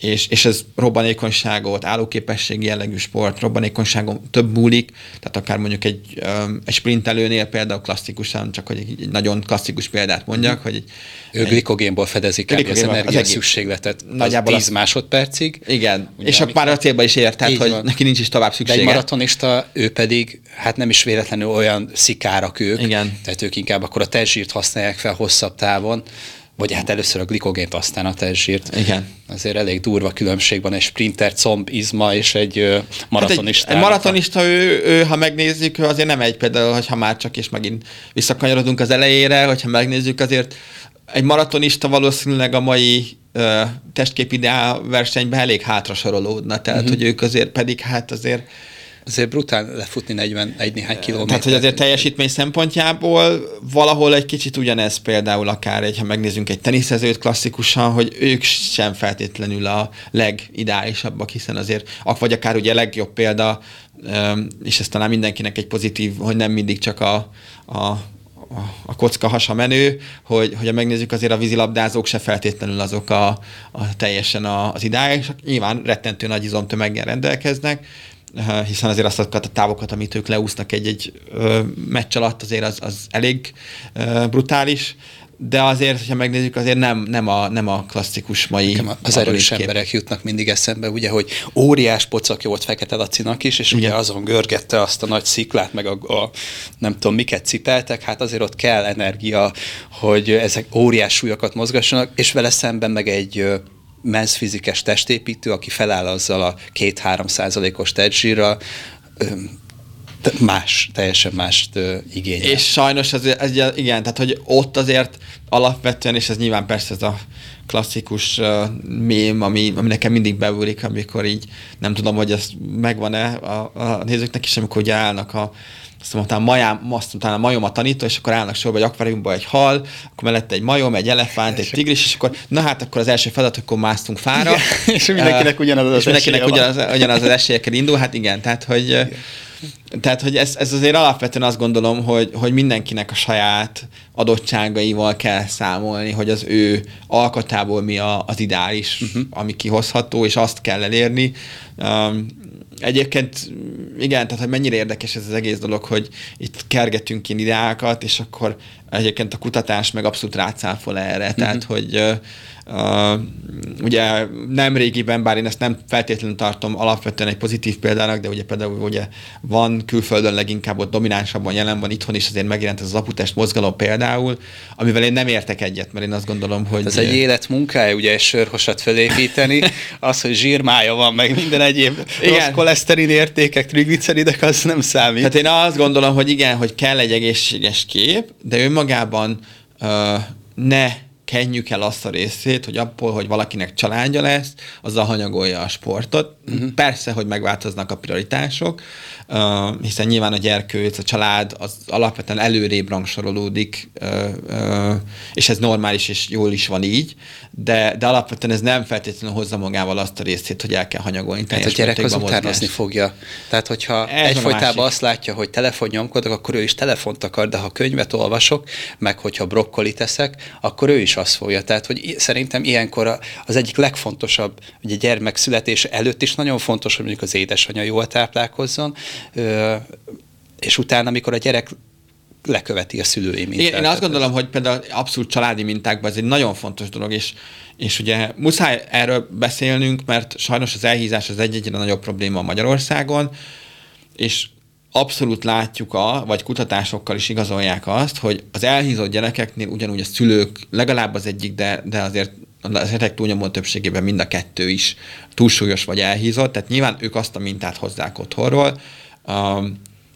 és, és ez robbanékonyságot, állóképességi jellegű sport, robbanékonyságon több múlik, tehát akár mondjuk egy, egy sprintelőnél például klasszikusan, csak hogy egy nagyon klasszikus példát mondjak, hogy egy, ő glikogénból fedezik el az energia szükségletet nagyjából tíz másodpercig. Igen, ugye, és amikor... már a célba is ért, tehát hogy van. Neki nincs is tovább szüksége. De egy maratonista, ő pedig, hát nem is véletlenül olyan szikárak ők, igen. Tehát ők inkább akkor a testzsírt használják fel hosszabb távon, vagy hát először a glikogént, aztán a testzsírt. Igen. Azért elég durva különbség van egy sprinter comb izma és egy maratonista. Hát egy, egy maratonista, ő, ő, ha megnézzük, ő azért nem egy például, hogyha már csak és megint visszakanyarodunk az elejére, hogyha megnézzük azért egy maratonista valószínűleg a mai uh, testképideál versenyben elég hátrasorolódna, tehát uh-huh. hogy ők azért pedig hát azért Azért brutál lefutni negyvenegy néhány kilométert. Tehát, hogy azért teljesítmény szempontjából valahol egy kicsit ugyanez például akár, egy, ha megnézzünk egy teniszezőt klasszikusan, hogy ők sem feltétlenül a legideálisabbak, hiszen azért, vagy akár ugye a legjobb példa, és ez talán mindenkinek egy pozitív, hogy nem mindig csak a, a a kocka hasa menő, hogy, hogy megnézzük azért a vízilabdázók se feltétlenül azok a, a teljesen az ideálisak. Nyilván rettentő nagy izomtömeggel rendelkeznek, hiszen azért azokat a távokat, amit ők leúsznak egy-egy meccs alatt, azért az, az elég brutális, de azért, ha megnézzük, azért nem, nem, a, nem a klasszikus mai... Az erős emberek jutnak mindig eszembe, ugye, hogy óriás pocakja volt Fekete Lacinak is, és ugye, ugye azon görgette azt a nagy sziklát, meg a, a nem tudom, miket cipeltek, hát azért ott kell energia, hogy ezek óriás súlyokat mozgassanak, és vele szemben meg egy menzfizikes testépítő, aki feláll azzal a két-három százalékos testzsírral, más, teljesen más igényel. És sajnos ez, ez igen, tehát hogy ott azért alapvetően, és ez nyilván persze ez a klasszikus uh, mém, ami, ami nekem mindig beúlik, amikor így nem tudom, hogy ez megvan-e a, a nézőknek is, amikor ugye állnak a azt mondtam, majám, azt mondtam, a majom a tanító, és akkor állnak sorba egy akváriumban egy hal, akkor mellette egy majom, egy elefánt, egy tigris, és akkor, na hát akkor az első feladat, akkor másztunk fára. Igen, és mindenkinek ugyanaz az, és mindenkinek ugyanaz, ugyanaz az esélyekkel indul, hát igen, tehát hogy, igen. Tehát, hogy ez, ez azért alapvetően azt gondolom, hogy, hogy mindenkinek a saját adottságaival kell számolni, hogy az ő alkatából mi a, az ideális, uh-huh. ami kihozható, és azt kell elérni. Um, Egyébként igen, tehát hogy mennyire érdekes ez az egész dolog, hogy itt kergetünk ilyen ideákat, és akkor egyébként a kutatás meg abszolút rácáfol erre. Mm-hmm. Tehát, hogy uh, ugye nemrégiben, bár én ezt nem feltétlenül tartom alapvetően egy pozitív példának, de ugye például ugye van külföldön leginkább ott dominánsabban jelen van, itthon is azért megjelent ez az aputest mozgalom például, amivel én nem értek egyet, mert én azt gondolom, hogy... Ez egy élet munkája, ugye egy sörhosat felépíteni, az, hogy zsírmája van, meg minden egyéb rossz koleszterin értékek, trigliceridek, az nem számít. Tehát én azt gondolom, hogy igen, hogy kell egy egészséges kép, de önmagában uh, ne kenjük el azt a részét, hogy abból, hogy valakinek családja lesz, azzal hanyagolja a sportot. Uh-huh. Persze, hogy megváltoznak a prioritások, uh, hiszen nyilván a gyerkőc, a család az alapvetően előrébb rangsorolódik, uh, uh, és ez normális, és jól is van így, de, de alapvetően ez nem feltétlenül hozza magával azt a részét, hogy el kell hanyagolni. Tehát a gyerek az utánozni fogja. Tehát, hogyha ez egyfolytában azt látja, hogy telefonnyomkodok, akkor ő is telefont akar, de ha könyvet olvasok, meg hogyha brokkolit eszek, akkor ő is azt fogja. Tehát, hogy szerintem ilyenkor az egyik legfontosabb, ugye gyermek születése előtt is nagyon fontos, hogy mondjuk az édesanyja jól táplálkozzon, és utána, amikor a gyerek leköveti a szülői mintát. Én, én azt gondolom, hogy például abszolút családi mintákban ez egy nagyon fontos dolog, és, és ugye muszáj erről beszélnünk, mert sajnos az elhízás az egy egyre nagyobb probléma Magyarországon, és abszolút látjuk, a, vagy kutatásokkal is igazolják azt, hogy az elhízott gyerekeknél ugyanúgy a szülők, legalább az egyik, de, de azért az esetek túlnyomó többségében mind a kettő is túlsúlyos vagy elhízott, tehát nyilván ők azt a mintát hozzák otthonról.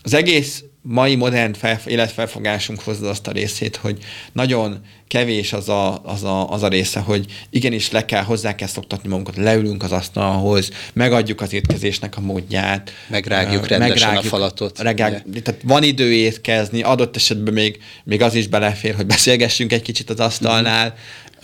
Az egész mai modern felf- életfelfogásunk hozza azt a részét, hogy nagyon kevés az a, az a, az a része, hogy igenis le kell, hozzá kell szoktatni magunkat, leülünk az asztalhoz, megadjuk az étkezésnek a módját. Megrágjuk uh, rendesen megrágjuk, a falatot. Regál, tehát van idő étkezni, adott esetben még, még az is belefér, hogy beszélgessünk egy kicsit az asztalnál.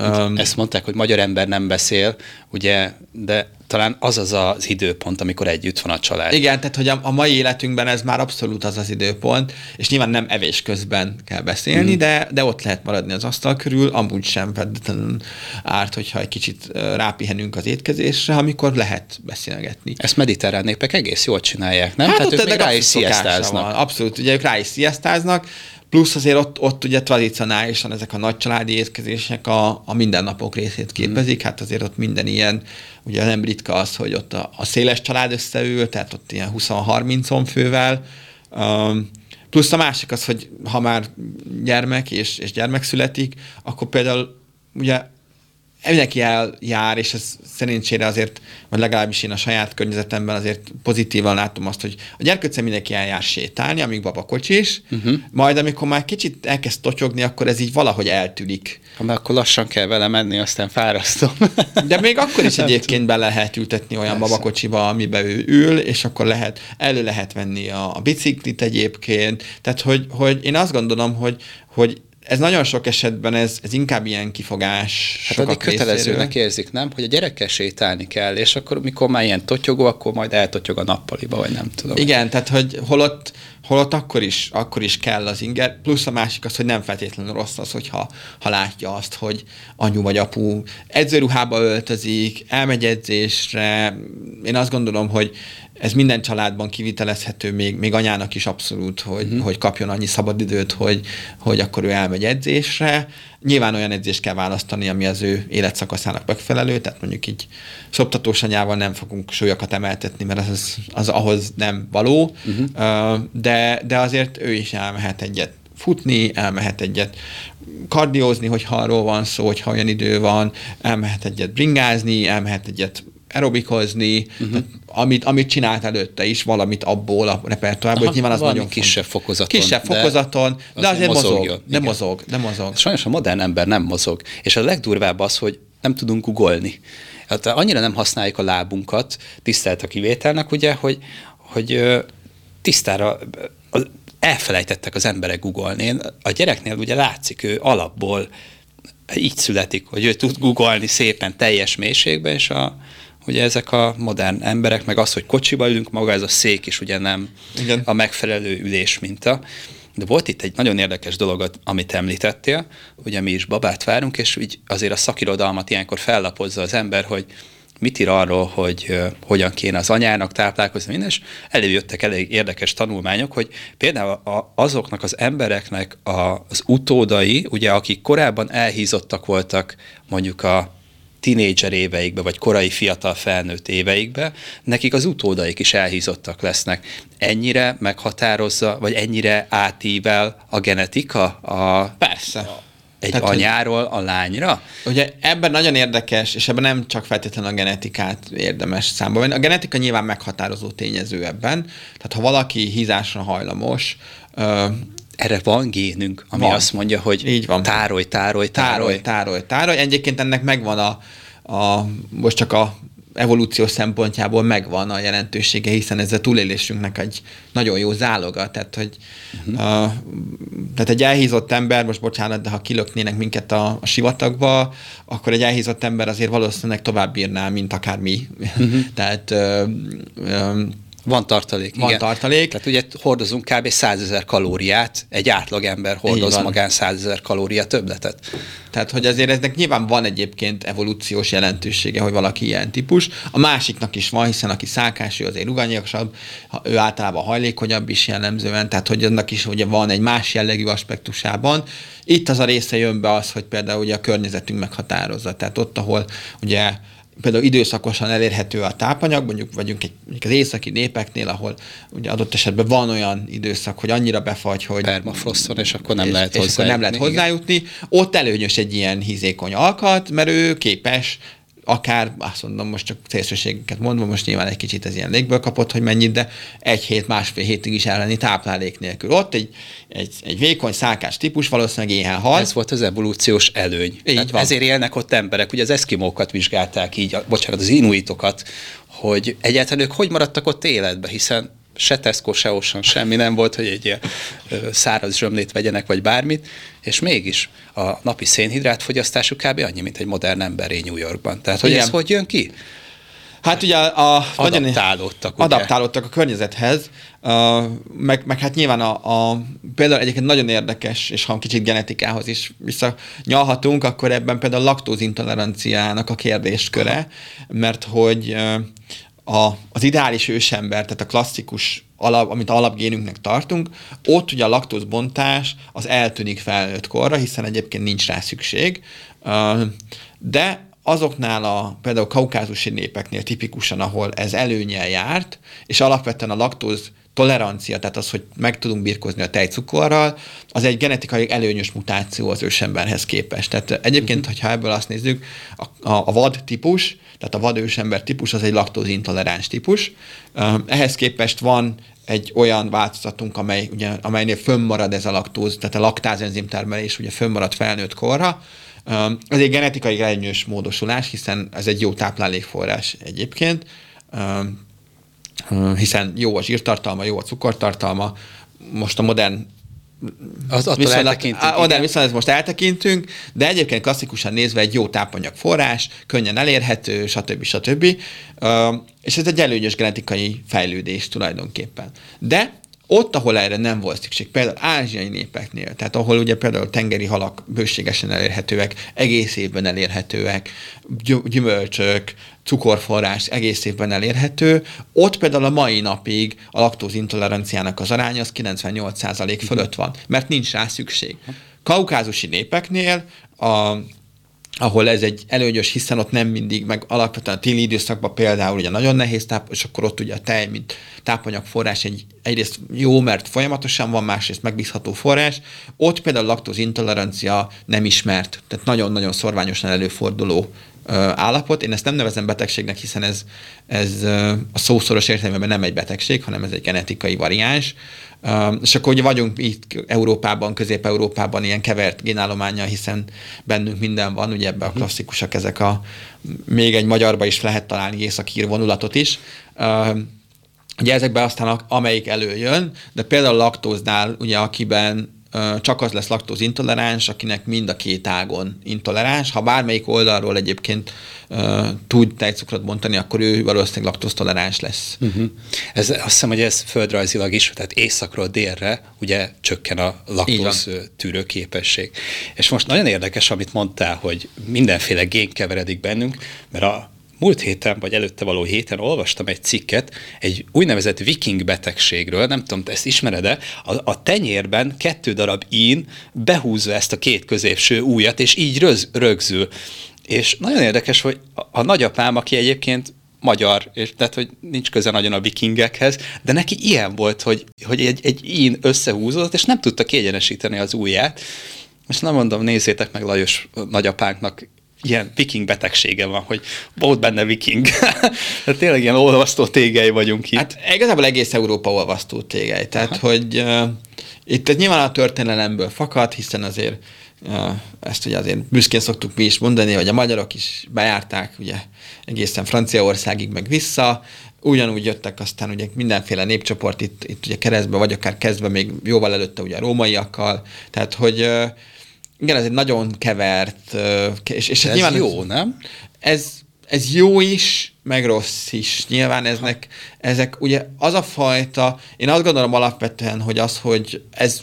Mm-hmm. Um, Ezt mondták, hogy magyar ember nem beszél, ugye, de talán az az az időpont, amikor együtt van a család. Igen, tehát hogy a, a mai életünkben ez már abszolút az az időpont, és nyilván nem evés közben kell beszélni, mm. de, de ott lehet maradni az asztal körül, amúgy sem feltétlenül árt, hogyha egy kicsit rápihenünk az étkezésre, amikor lehet beszélgetni. Ezt mediterrán népek egész jól csinálják, nem? Hát tehát ott ők rá is sziasztáznak. Abszolút, ugye ők rá is sziasztáznak, plusz azért ott, ott ugye tradicionálisan ezek a nagy családi étkezések a, a mindennapok részét képezik, hát azért ott minden ilyen, ugye nem ritka az, hogy ott a, a széles család összeül, tehát ott ilyen húsz-harminc fővel. Um, plusz a másik az, hogy ha már gyermek és, és gyermek születik, akkor például ugye mindenki eljár, és ez szerencsére azért, vagy legalábbis én a saját környezetemben azért pozitívan látom azt, hogy a gyerkőccel mindenki eljár sétálni, amíg baba kocsis, uh-huh. majd amikor már kicsit elkezd totyogni, akkor ez így valahogy eltűnik. Ha már akkor lassan kell vele menni, aztán fárasztom. De még akkor is egyébként be lehet ültetni olyan Persze. babakocsiba, amiben ő ül, és akkor lehet, elő lehet venni a, a biciklit egyébként. Tehát, hogy, hogy én azt gondolom, hogy, hogy ez nagyon sok esetben, ez, ez inkább ilyen kifogás. Hát addig kötelezőnek érzik, nem? Hogy a gyerekkel sétálni kell, és akkor mikor már ilyen totyogó, akkor majd eltotyog a nappaliba, vagy nem tudom. Igen, tehát hogy holott, holott akkor, is, akkor is kell az inger, plusz a másik az, hogy nem feltétlenül rossz az, hogyha ha látja azt, hogy anyu vagy apu edzőruhába öltözik, elmegy edzésre. Én azt gondolom, hogy ez minden családban kivitelezhető, még, még anyának is abszolút, hogy, mm. hogy kapjon annyi szabadidőt, hogy, hogy akkor ő elmegy edzésre. Nyilván olyan edzést kell választani, ami az ő életszakaszának megfelelő, tehát mondjuk így szoptatós anyával nem fogunk súlyokat emeltetni, mert az, az ahhoz nem való, mm-hmm. de, de azért ő is elmehet egyet futni, elmehet egyet kardiózni, hogyha arról van szó, hogyha olyan idő van, elmehet egyet bringázni, elmehet egyet aerobikozni, uh-huh. amit, amit csinált előtte is, valamit abból a repertoárból, nyilván az nagyon kisebb fokozaton. Kisebb fokozaton, de, de azért mozog, mozog, de mozog, de mozog. Ez sajnos a modern ember nem mozog, és a legdurvább az, hogy nem tudunk ugolni. Hát annyira nem használjuk a lábunkat, tisztelt a kivételnek, ugye, hogy, hogy tisztára elfelejtettek az emberek ugolni. A gyereknél ugye látszik, ő alapból így születik, hogy ő tud googolni szépen teljes mélységben, és a, ugye ezek a modern emberek, meg az, hogy kocsiba ülünk, maga ez a szék is ugye nem Igen. a megfelelő ülésminta. De volt itt egy nagyon érdekes dolog, amit említettél, ugye mi is babát várunk, és így azért a szakirodalmat ilyenkor fellapozza az ember, hogy mit ír arról, hogy uh, hogyan kéne az anyának táplálkozni, minden, és előjöttek elég érdekes tanulmányok, hogy például a, azoknak az embereknek a, az utódai, ugye, akik korábban elhízottak voltak mondjuk a tínédzser éveikbe, vagy korai fiatal felnőtt éveikbe, nekik az utódaik is elhízottak lesznek. Ennyire meghatározza, vagy ennyire átível a genetika? A, Persze. Egy Tehát, anyáról a lányra? Ugye ebben nagyon érdekes, és ebben nem csak feltétlenül a genetikát érdemes számba venni. A genetika nyilván meghatározó tényező ebben. Tehát ha valaki hízásra hajlamos... Ö, Erre van génünk, ami van. Azt mondja, hogy Így van. Tároly, tároly, tároly. Tároly, tároly, tároly. Egyébként ennek megvan a, a most csak a evolúció szempontjából megvan a jelentősége, hiszen ez a túlélésünknek egy nagyon jó záloga. Tehát, hogy uh-huh. a, tehát egy elhízott ember, most bocsánat, de ha kilöknének minket a, a sivatagba, akkor egy elhízott ember azért valószínűleg tovább bírná, mint akár mi. Uh-huh. tehát ö, ö, Van tartalék. Van igen. tartalék. Tehát ugye hordozunk kb. százezer kalóriát, egy átlag ember hordoz magán százezer kalória többletet. Tehát, hogy azért eznek nyilván van egyébként evolúciós jelentősége, hogy valaki ilyen típus. A másiknak is van, hiszen aki szákás, ő azért rugalmasabb, ő általában hajlékonyabb is jellemzően, tehát hogy annak is ugye van egy más jellegű aspektusában. Itt az a része jön be az, hogy például ugye a környezetünk meghatározza. Tehát ott, ahol ugye például időszakosan elérhető a tápanyag, mondjuk vagyunk egy, mondjuk az északi népeknél, ahol ugye adott esetben van olyan időszak, hogy annyira befagy, hogy... Permafroston, és akkor nem és, lehet hozzájutni. És akkor nem lehet hozzájutni. Igen. Ott előnyös egy ilyen hízékony alkat, mert ő képes akár, azt mondom, most csak szélsőségeket mondva, most nyilván egy kicsit ez ilyen légből kapott, hogy mennyit, de egy hét, másfél hétig is elleni táplálék nélkül. Ott egy, egy, egy vékony, szálkás típus valószínűleg éhen hal. Ez volt az evolúciós előny. Ezért élnek ott emberek. Ugye az eszkimókat vizsgálták így, bocsánat, az inuitokat, hogy egyáltalán ők hogy maradtak ott életben, hiszen se Tesco, se Ocean, semmi nem volt, hogy egy ilyen száraz zsömlét vegyenek, vagy bármit, és mégis a napi szénhidrátfogyasztásuk kb. Annyi, mint egy modern emberé New Yorkban. Tehát, hogy Igen. ez hogy jön ki? Hát ugye a, a adaptálódtak, ugye? adaptálódtak a környezethez, uh, meg, meg hát nyilván a, a például egyébként nagyon érdekes, és ha kicsit genetikához is visszanyalhatunk, akkor ebben például a laktózintoleranciának a kérdésköre, Aha. mert hogy uh, a, az ideális ősember, tehát a klasszikus alap, amit alapgénünknek tartunk, ott ugye a laktózbontás az eltűnik felnőtt korra, hiszen egyébként nincs rá szükség, uh, de azoknál a például kaukázusi népeknél tipikusan, ahol ez előnyel járt, és alapvetően a laktóz tolerancia, tehát az, hogy meg tudunk birkózni a tejcukorral, az egy genetikai előnyös mutáció az ősemberhez képest. Tehát egyébként, uh-huh. hogyha ebből azt nézzük, a, a, a vad típus, tehát a vad ősember típus az egy laktózintoleráns típus. Ehhez képest van egy olyan változatunk, amely, ugye, amelynél fönnmarad ez a laktóz, tehát a laktázenzim termelés ugye fönnmarad felnőtt korra. Ez egy genetikai előnyös módosulás, hiszen ez egy jó táplálékforrás egyébként, hiszen jó a zsírtartalma, jó a cukortartalma, most a modern az attól eltekintünk. Modern viszont most eltekintünk, de egyébként klasszikusan nézve egy jó tápanyagforrás, könnyen elérhető, stb. stb. És ez egy előnyös genetikai fejlődés tulajdonképpen. De ott, ahol erre nem volt szükség, például ázsiai népeknél, tehát ahol ugye például tengeri halak bőségesen elérhetőek, egész évben elérhetőek, gyümölcsök, cukorforrás egész évben elérhető, ott például a mai napig a laktózintoleranciának az aránya az kilencvennyolc százalék fölött van, mert nincs rá szükség. Kaukázusi népeknél a ahol ez egy előnyös, hiszen ott nem mindig, meg alapvetően a téli időszakban például ugye nagyon nehéz táp, és akkor ott ugye a tej, mint tápanyagforrás egy, egyrészt jó, mert folyamatosan van, másrészt megbízható forrás. Ott például a laktózintolerancia nem ismert, tehát nagyon-nagyon szorványosan előforduló ö, állapot. Én ezt nem nevezem betegségnek, hiszen ez, ez ö, a szószoros értelemben nem egy betegség, hanem ez egy genetikai variáns. Uh, és akkor ugye vagyunk itt Európában, Közép-Európában ilyen kevert génállománnyal, hiszen bennünk minden van, ugye ebben a klasszikusak ezek a, még egy magyarba is lehet találni északír vonulatot is. Uh, ugye ezekben aztán amelyik előjön, de például a laktóznál, ugye akiben uh, csak az lesz laktózintoleráns, akinek mind a két ágon intoleráns, ha bármelyik oldalról egyébként Uh, tud tejcukrot bontani, akkor ő valószínűleg laktóztoleráns lesz. Uh-huh. Ez, azt hiszem, hogy ez földrajzilag is, tehát északról délre ugye csökken a laktóz tűrő képesség. És most nagyon érdekes, amit mondtál, hogy mindenféle gén keveredik bennünk, mert a múlt héten, vagy előtte való héten olvastam egy cikket egy úgynevezett viking betegségről, nem tudom, te ezt ismered-e, a, a tenyérben kettő darab ín behúzza ezt a két középső ujjat, és így röz, rögzül. És nagyon érdekes, hogy a nagyapám, aki egyébként magyar, és tehát, hogy nincs köze nagyon a vikingekhez, de neki ilyen volt, hogy, hogy egy, egy ín összehúzódott, és nem tudta kiegyenesíteni az ujját. És nem mondom, nézzétek meg Lajos nagyapánknak, ilyen viking betegsége van, hogy volt benne viking. Tehát tényleg ilyen olvasztó tégely vagyunk itt. Hát igazából egész Európa olvasztó tégely. Tehát, Aha. hogy uh, itt ez nyilván a történelemből fakad, hiszen azért ezt ugye azért büszkén szoktuk mi is mondani, hogy a magyarok is bejárták ugye egészen Franciaországig meg vissza, ugyanúgy jöttek aztán ugye mindenféle népcsoport itt, itt ugye keresztbe, vagy akár kezdve még jóval előtte ugye a rómaiakkal, tehát hogy igen, ez egy nagyon kevert, és, és ez nyilván jó, ez, nem? Ez, ez jó is, meg rossz is. Nyilván eznek, ezek ugye az a fajta, én azt gondolom alapvetően, hogy az, hogy ez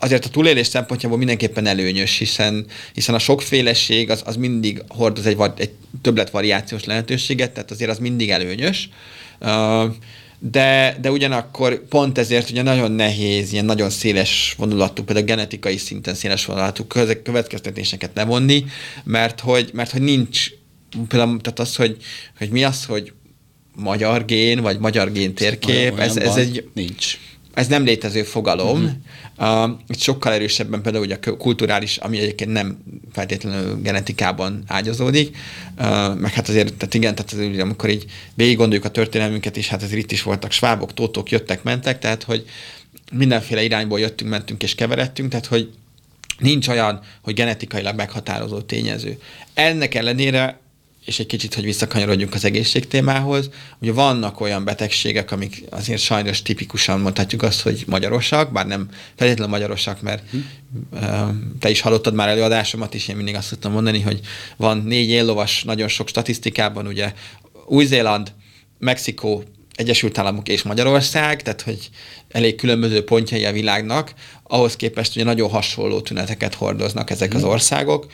azért a túlélés szempontjából mindenképpen előnyös, hiszen, hiszen a sokféleség az, az mindig hordoz egy, egy többletvariációs lehetőséget, tehát azért az mindig előnyös. De, de ugyanakkor pont ezért ugye nagyon nehéz, ilyen nagyon széles vonulatú, például genetikai szinten széles vonulatú következtetéseket levonni, mert hogy, mert hogy nincs, például tehát az, hogy, hogy mi az, hogy magyar gén, vagy magyar géntérkép, ez, ez egy... Nincs. Ez nem létező fogalom. Uh-huh. Uh, sokkal erősebben például ugye a kulturális, ami egyébként nem feltétlenül genetikában ágyazódik. Uh, meg hát azért, tehát igen, tehát azért, amikor így végig gondoljuk a történelmünket, és hát azért itt is voltak svábok, tótok, jöttek, mentek, tehát hogy mindenféle irányból jöttünk, mentünk és keveredtünk, tehát hogy nincs olyan, hogy genetikailag meghatározó tényező. Ennek ellenére, és egy kicsit, hogy visszakanyarodjunk az egészség témához, ugye vannak olyan betegségek, amik azért sajnos tipikusan mondhatjuk azt, hogy magyarosak, bár nem feltétlenül magyarosak, mert hm. uh, te is hallottad már előadásomat, és én mindig azt tudtam mondani, hogy van négy éllovas nagyon sok statisztikában, ugye Új-Zéland, Mexikó, Egyesült Államok és Magyarország, tehát hogy elég különböző pontjai a világnak, ahhoz képest ugye nagyon hasonló tüneteket hordoznak ezek az országok,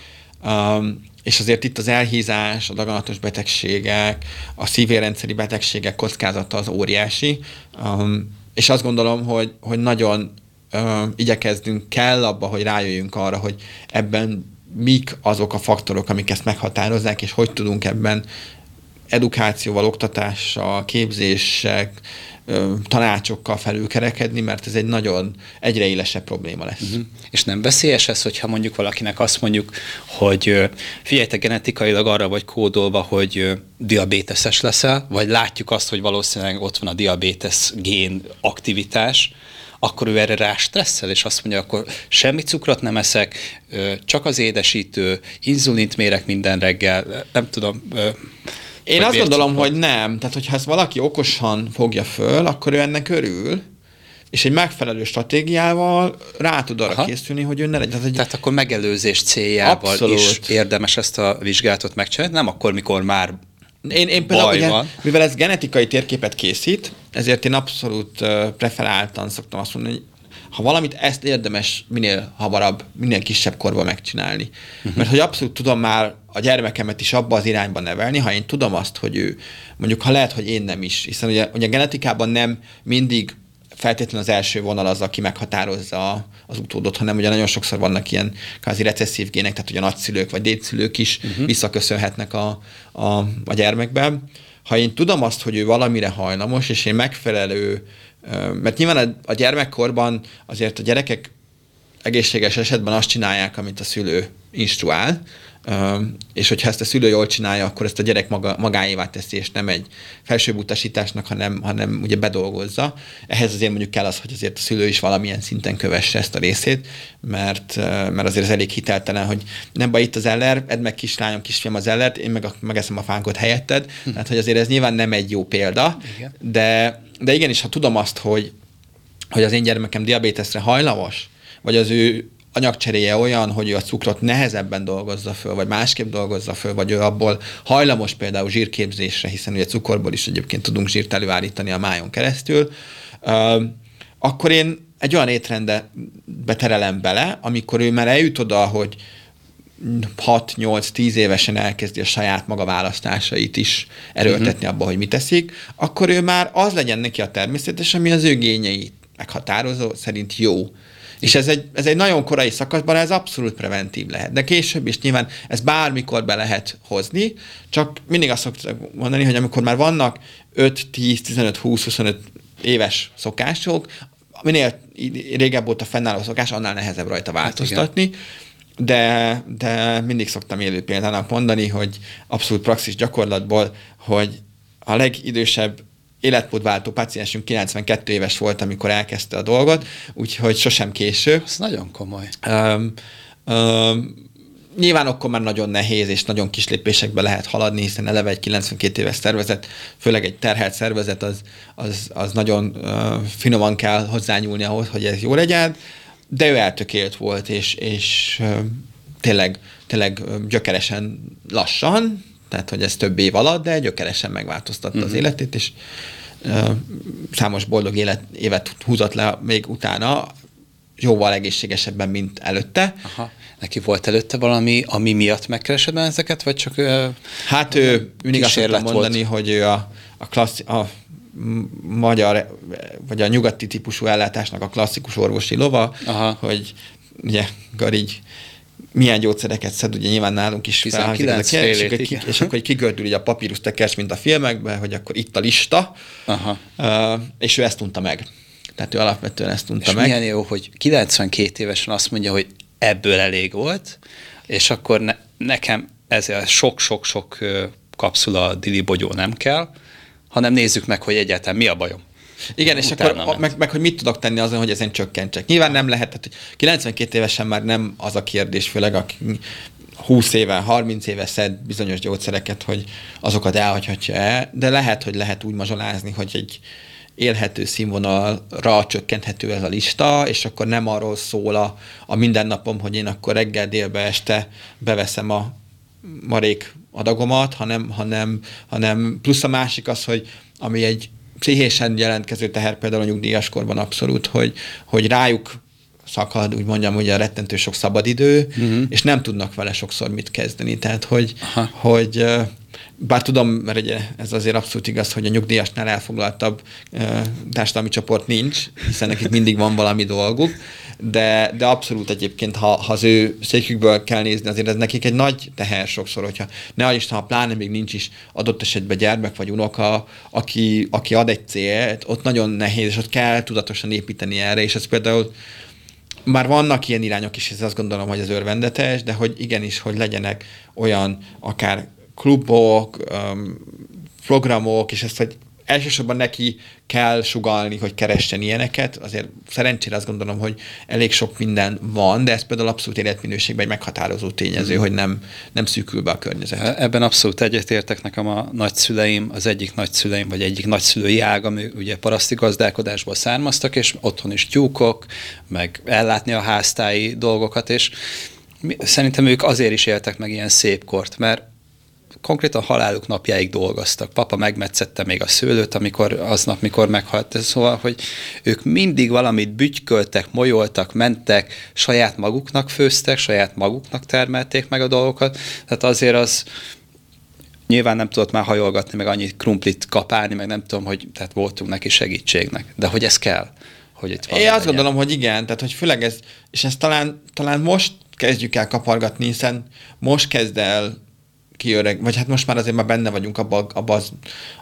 um, és azért itt az elhízás, a daganatos betegségek, a szívérrendszeri betegségek kockázata az óriási, um, és azt gondolom, hogy, hogy nagyon um, igyekeznünk kell abba, hogy rájöjjünk arra, hogy ebben mik azok a faktorok, amik ezt meghatározzák, és hogy tudunk ebben edukációval, oktatással, képzéssel, tanácsokkal felülkerekedni, mert ez egy nagyon egyre élesebb probléma lesz. Uh-huh. És nem veszélyes ez, hogyha mondjuk valakinek azt mondjuk, hogy figyelj, te genetikailag arra vagy kódolva, hogy diabéteses leszel, vagy látjuk azt, hogy valószínűleg ott van a diabétesz gén aktivitás, akkor ő erre rá stresszel, és azt mondja, akkor semmi cukrot nem eszek, csak az édesítő, inzulint mérek minden reggel, nem tudom... Én azt gondolom, hogy nem. Tehát, hogyha ezt valaki okosan fogja föl, akkor ő ennek örül, és egy megfelelő stratégiával rá tud arra Aha. készülni, hogy ő ne legyen. Tehát, Tehát akkor megelőzés céljával abszolút. Is érdemes ezt a vizsgálatot megcsinálni, nem akkor, mikor már én, én például, baj ugye, van. Mivel ez genetikai térképet készít, ezért én abszolút preferáltan szoktam azt mondani, hogy ha valamit ezt érdemes minél hamarabb, minél kisebb korban megcsinálni. Uh-huh. Mert hogy abszolút tudom már a gyermekemet is abba az irányba nevelni, ha én tudom azt, hogy ő, mondjuk ha lehet, hogy én nem is, hiszen ugye, ugye a genetikában nem mindig feltétlenül az első vonal az, aki meghatározza az utódot, hanem ugye nagyon sokszor vannak ilyen kvázi recesszív gének, tehát ugye nagyszülők vagy dédszülők is uh-huh. visszaköszönhetnek a, a, a gyermekben. Ha én tudom azt, hogy ő valamire hajlamos, és én megfelelő, mert nyilván a gyermekkorban azért a gyerekek egészséges esetben azt csinálják, amit a szülő instruál, és hogyha ezt a szülő jól csinálja, akkor ezt a gyerek maga, magáévá teszi, és nem egy felsőbb utasításnak, hanem, hanem ugye bedolgozza. Ehhez azért mondjuk kell az, hogy azért a szülő is valamilyen szinten kövesse ezt a részét, mert, mert azért ez elég hiteltelen, hogy nem baj itt az eller, edd meg kislányom, kisfiam az ellert, én meg a, megeszem a fánkot helyetted. Hm. Tehát, hogy azért ez nyilván nem egy jó példa, igen. de, de igenis, ha tudom azt, hogy, hogy az én gyermekem diabéteszre hajlamos, vagy az ő anyagcseréje olyan, hogy ő a cukrot nehezebben dolgozza föl, vagy másképp dolgozza föl, vagy ő abból hajlamos például zsírképzésre, hiszen ugye cukorból is egyébként tudunk zsírt előállítani a májon keresztül, akkor én egy olyan étrendbe terelem bele, amikor ő már eljut oda, hogy hat-nyolc-tíz évesen elkezdi a saját maga választásait is erőltetni abba, hogy mit teszik, akkor ő már az legyen neki a természetes, ami az ő gényeit meghatározó szerint jó. És ez egy, ez egy nagyon korai szakaszban, ez abszolút preventív lehet. De később is nyilván ez bármikor be lehet hozni, csak mindig azt szoktam mondani, hogy amikor már vannak öt, tíz, tizenöt, húsz, huszonöt éves szokások, minél régebb óta fennálló szokás, annál nehezebb rajta változtatni. De, de mindig szoktam élő példának mondani, hogy abszolút praxis gyakorlatból, hogy a legidősebb életmódváltó páciensünk kilencvenkettő éves volt, amikor elkezdte a dolgot, úgyhogy sosem késő. Ez nagyon komoly. Um, um, nyilván akkor már nagyon nehéz, és nagyon kis lépésekbe lehet haladni, hiszen eleve egy kilencvenkettő éves szervezet, főleg egy terhelt szervezet, az, az, az nagyon uh, finoman kell hozzányúlni ahhoz, hogy ez jó legyen, de ő eltökélt volt, és, és uh, tényleg, tényleg gyökeresen lassan, tehát, hogy ez több év alatt, de gyökeresen megváltoztatta uh-huh. az életét, és uh, számos boldog élet, évet húzott le még utána, jóval egészségesebben, mint előtte. Aha. Neki volt előtte valami, ami miatt megkeresed ezeket, vagy csak uh, hát ő mindig azt szoktam mondani, hogy ő a, a, klassz, a magyar, vagy a nyugati típusú ellátásnak a klasszikus orvosi lova, Aha. hogy ugye, garigy, milyen gyógyszereket szed, ugye nyilván nálunk is felhangzik ez a kérdés, és, ki, és akkor kigördül így a papírusztekercs, mint a filmekben, hogy akkor itt a lista, Aha. Uh, és ő ezt unta meg. Tehát ő alapvetően ezt unta és meg. És milyen jó, hogy kilencvenkettő évesen azt mondja, hogy ebből elég volt, és akkor ne, nekem ez a sok-sok-sok kapszula dilibogyó nem kell, hanem nézzük meg, hogy egyáltalán mi a bajom. Igen, és utána akkor meg, meg, hogy mit tudok tenni azon, hogy ezen csökkentsek. Nyilván nem lehet, tehát, hogy kilencvenkettő évesen már nem az a kérdés, főleg aki húsz éve, harminc éve szed bizonyos gyógyszereket, hogy azokat elhagyhatja-e, de lehet, hogy lehet úgy mazsolázni, hogy egy élhető színvonalra csökkenthető ez a lista, és akkor nem arról szól a, a mindennapom, hogy én akkor reggel, délbe, este beveszem a marék adagomat, hanem, hanem, hanem plusz a másik az, hogy ami egy pszichésen jelentkező teher például a nyugdíjas korban abszolút, hogy, hogy rájuk szakad, úgy mondjam, hogy a rettentő sok szabadidő, uh-huh. és nem tudnak vele sokszor mit kezdeni. Tehát, hogy, hogy bár tudom, mert ugye ez azért abszolút igaz, hogy a nyugdíjasnál elfoglaltabb társadalmi csoport nincs, hiszen nekik mindig van valami dolguk, de, de abszolút egyébként, ha, ha az ő székükből kell nézni, azért ez nekik egy nagy teher sokszor, hogyha ne adj Isten, ha pláne még nincs is adott esetben gyermek vagy unoka, aki, aki ad egy célt, ott nagyon nehéz, és ott kell tudatosan építeni erre, és ez például már vannak ilyen irányok is, és azt gondolom, hogy ez örvendetes, de hogy igenis, hogy legyenek olyan akár klubok, programok, és ezt, hogy elsősorban neki kell sugallni, hogy keressen ilyeneket. Azért szerencsére azt gondolom, hogy elég sok minden van, de ez például abszolút életminőségben egy meghatározó tényező, hogy nem, nem szűkül be a környezet. Ebben abszolút egyetértek, nekem a nagyszüleim, az egyik nagyszüleim, vagy egyik nagyszülői ág, ami ugye paraszti gazdálkodásból származtak, és otthon is tyúkok, meg ellátni a háztáji dolgokat, és szerintem ők azért is éltek meg ilyen szép kort, mert konkrétan haláluk napjáig dolgoztak. Papa megmetszette még a szőlőt, amikor aznap, mikor meghalt. Szóval, hogy ők mindig valamit bütyköltek, molyoltak, mentek, saját maguknak főztek, saját maguknak termelték meg a dolgokat. Tehát azért az nyilván nem tudott már hajolgatni, meg annyit krumplit kapálni, meg nem tudom, hogy tehát voltunk neki segítségnek. De hogy ez kell, hogy itt van. Én azt legyen. Gondolom, hogy igen. Tehát, hogy főleg ez, és ezt talán, talán most kezdjük el kapargatni, hiszen most kezd el kiöreg, vagy hát most már azért már benne vagyunk abban abba az,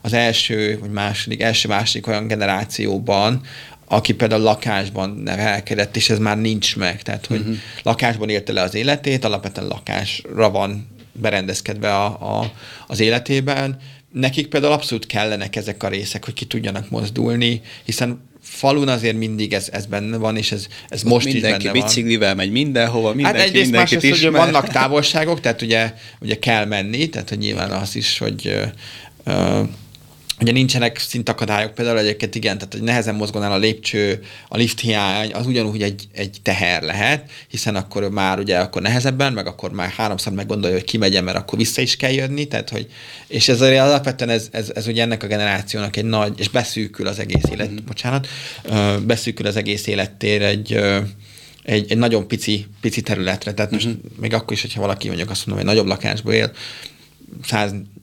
az első, vagy második, első-második olyan generációban, aki például lakásban nevelkedett, és ez már nincs meg. Tehát, hogy uh-huh. lakásban élte le az életét, alapvetően lakásra van berendezkedve a, a, az életében. Nekik például abszolút kellenek ezek a részek, hogy ki tudjanak mozdulni, hiszen falun azért mindig ez, ez benne van, és ez, ez most is benne van. Mindenki biciklivel megy mindenhova, mindenki hát egyrészt mindenkit másrészt, ismer. Vannak távolságok, tehát ugye, ugye kell menni, tehát hogy nyilván az is, hogy uh, ugye nincsenek szintakadályok, például egyébként igen, tehát hogy nehezen mozgonál a lépcső, a lift hiány, az ugyanúgy egy, egy teher lehet, hiszen akkor már ugye akkor nehezebben, meg akkor már háromszor meggondolja, hogy kimegyen, mert akkor vissza is kell jönni, tehát hogy, és ez alapvetően ez, ez, ez ugye ennek a generációnak egy nagy, és beszűkül az egész élet, mm. bocsánat, beszűkül az egész élettér egy, egy, egy nagyon pici, pici területre, tehát mm-hmm. most még akkor is, hogyha valaki mondjuk azt mondom, hogy nagyobb lakásból él,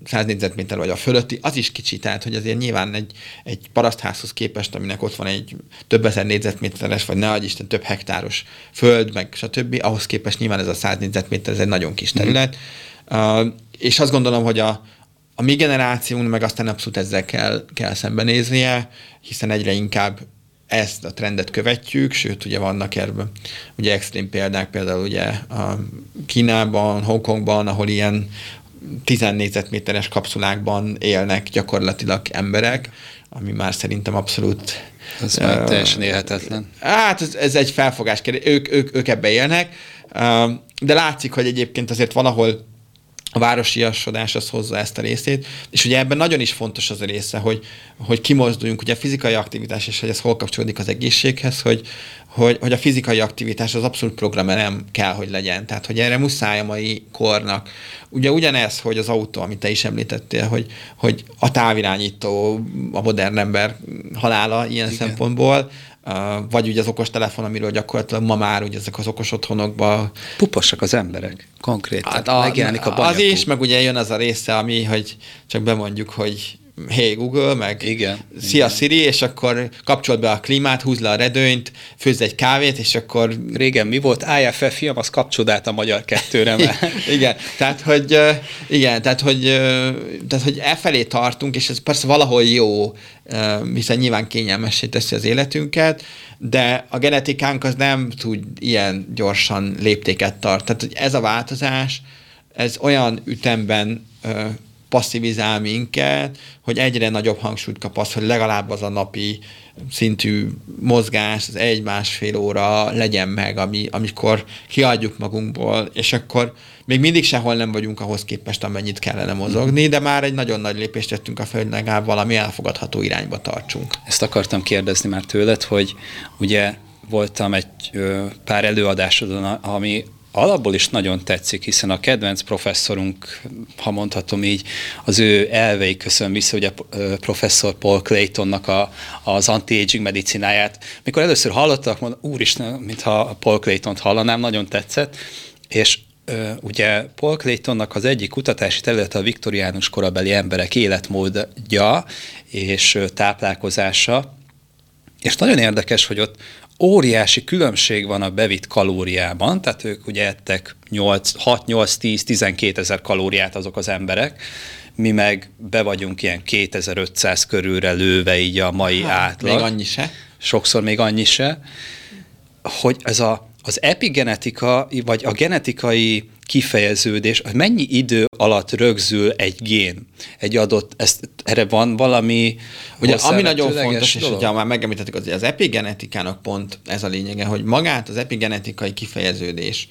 száz négyzetméter vagy a fölötti, az is kicsi, tehát, hogy azért nyilván egy, egy parasztházhoz képest, aminek ott van egy több ezer négyzetméteres, vagy ne adj Isten, több hektáros föld, meg stb., ahhoz képest nyilván ez a száz négyzetméter, ez egy nagyon kis terület. Mm. Uh, és azt gondolom, hogy a, a mi generációnk meg aztán abszolút ezzel kell, kell szembenéznie, hiszen egyre inkább ezt a trendet követjük, sőt, ugye vannak erben ugye extrém példák, például ugye a Kínában, Hongkongban, ahol ilyen tíz négyzetméteres kapszulákban élnek gyakorlatilag emberek, ami már szerintem abszolút... Ez uh, már teljesen élhetetlen. Hát ez, ez egy felfogás kérdés. Ők, ők, ők ebbe élnek, uh, de látszik, hogy egyébként azért van, ahol a városiasodás az hozza ezt a részét, és ugye ebben nagyon is fontos az a része, hogy, hogy kimozduljunk, ugye a fizikai aktivitás, és hogy ez hol kapcsolódik az egészséghez, hogy, hogy, hogy a fizikai aktivitás az abszolút programra nem kell, hogy legyen. Tehát, hogy erre muszáj a mai kornak. Ugye ugyanez, hogy az autó, amit te is említettél, hogy, hogy a távirányító, a modern ember halála ilyen igen. szempontból, vagy ugye az okostelefon, amiről gyakorlatilag ma már ugye ezek az okos otthonokban... Puposak az emberek, konkrétan. Hát a, megjelenik a banyapup. Az is, meg ugye jön az a része, ami, hogy csak bemondjuk, hogy hey Google, meg igen, szia igen. Siri, és akkor kapcsold be a klímát, húzd le a redőnyt, főzz egy kávét, és akkor... Régen mi volt? i ef ef film, az kapcsold át a magyar kettőre már. Igen, tehát hogy, igen, tehát hogy, tehát, hogy e felé tartunk, és ez persze valahol jó, hiszen nyilván kényelmessé teszi az életünket, de a genetikánk az nem tud ilyen gyorsan léptéket tart. Tehát, hogy ez a változás, ez olyan ütemben passzivizál minket, hogy egyre nagyobb hangsúlyt kap az, hogy legalább az a napi szintű mozgás, az egy-másfél óra legyen meg, ami, amikor kiadjuk magunkból, és akkor még mindig sehol nem vagyunk ahhoz képest, amennyit kellene mozogni, de már egy nagyon nagy lépést tettünk a felé, legalább valami elfogadható irányba tartsunk. Ezt akartam kérdezni már tőled, hogy ugye voltam egy pár előadásodon, ami alapból is nagyon tetszik, hiszen a kedvenc professzorunk, ha mondhatom így, az ő elvei köszön vissza, ugye professzor Paul Claytonnak a, az anti-aging medicináját. Mikor először hallottak, mondom, úristen, mintha Paul Claytont hallanám, nagyon tetszett, és ugye Paul Claytonnak az egyik kutatási területe a viktoriánus korabeli emberek életmódja és táplálkozása, és nagyon érdekes, hogy ott óriási különbség van a bevitt kalóriában, tehát ők ugye ettek hat, nyolc, tíz, tizenkét ezer kalóriát azok az emberek, mi meg be vagyunk ilyen kétezer-ötszáz körülre lőve így a mai hát, átlag. Még annyi se. Sokszor még annyi se. Hogy ez a, az epigenetika, vagy a genetikai kifejeződés, hogy mennyi idő alatt rögzül egy gén, egy adott, ez, erre van valami... Ugye, ami nagyon fontos, dolog? És ugye már megemlítettük, az, az epigenetikának pont ez a lényege, hogy magát az epigenetikai kifejeződés,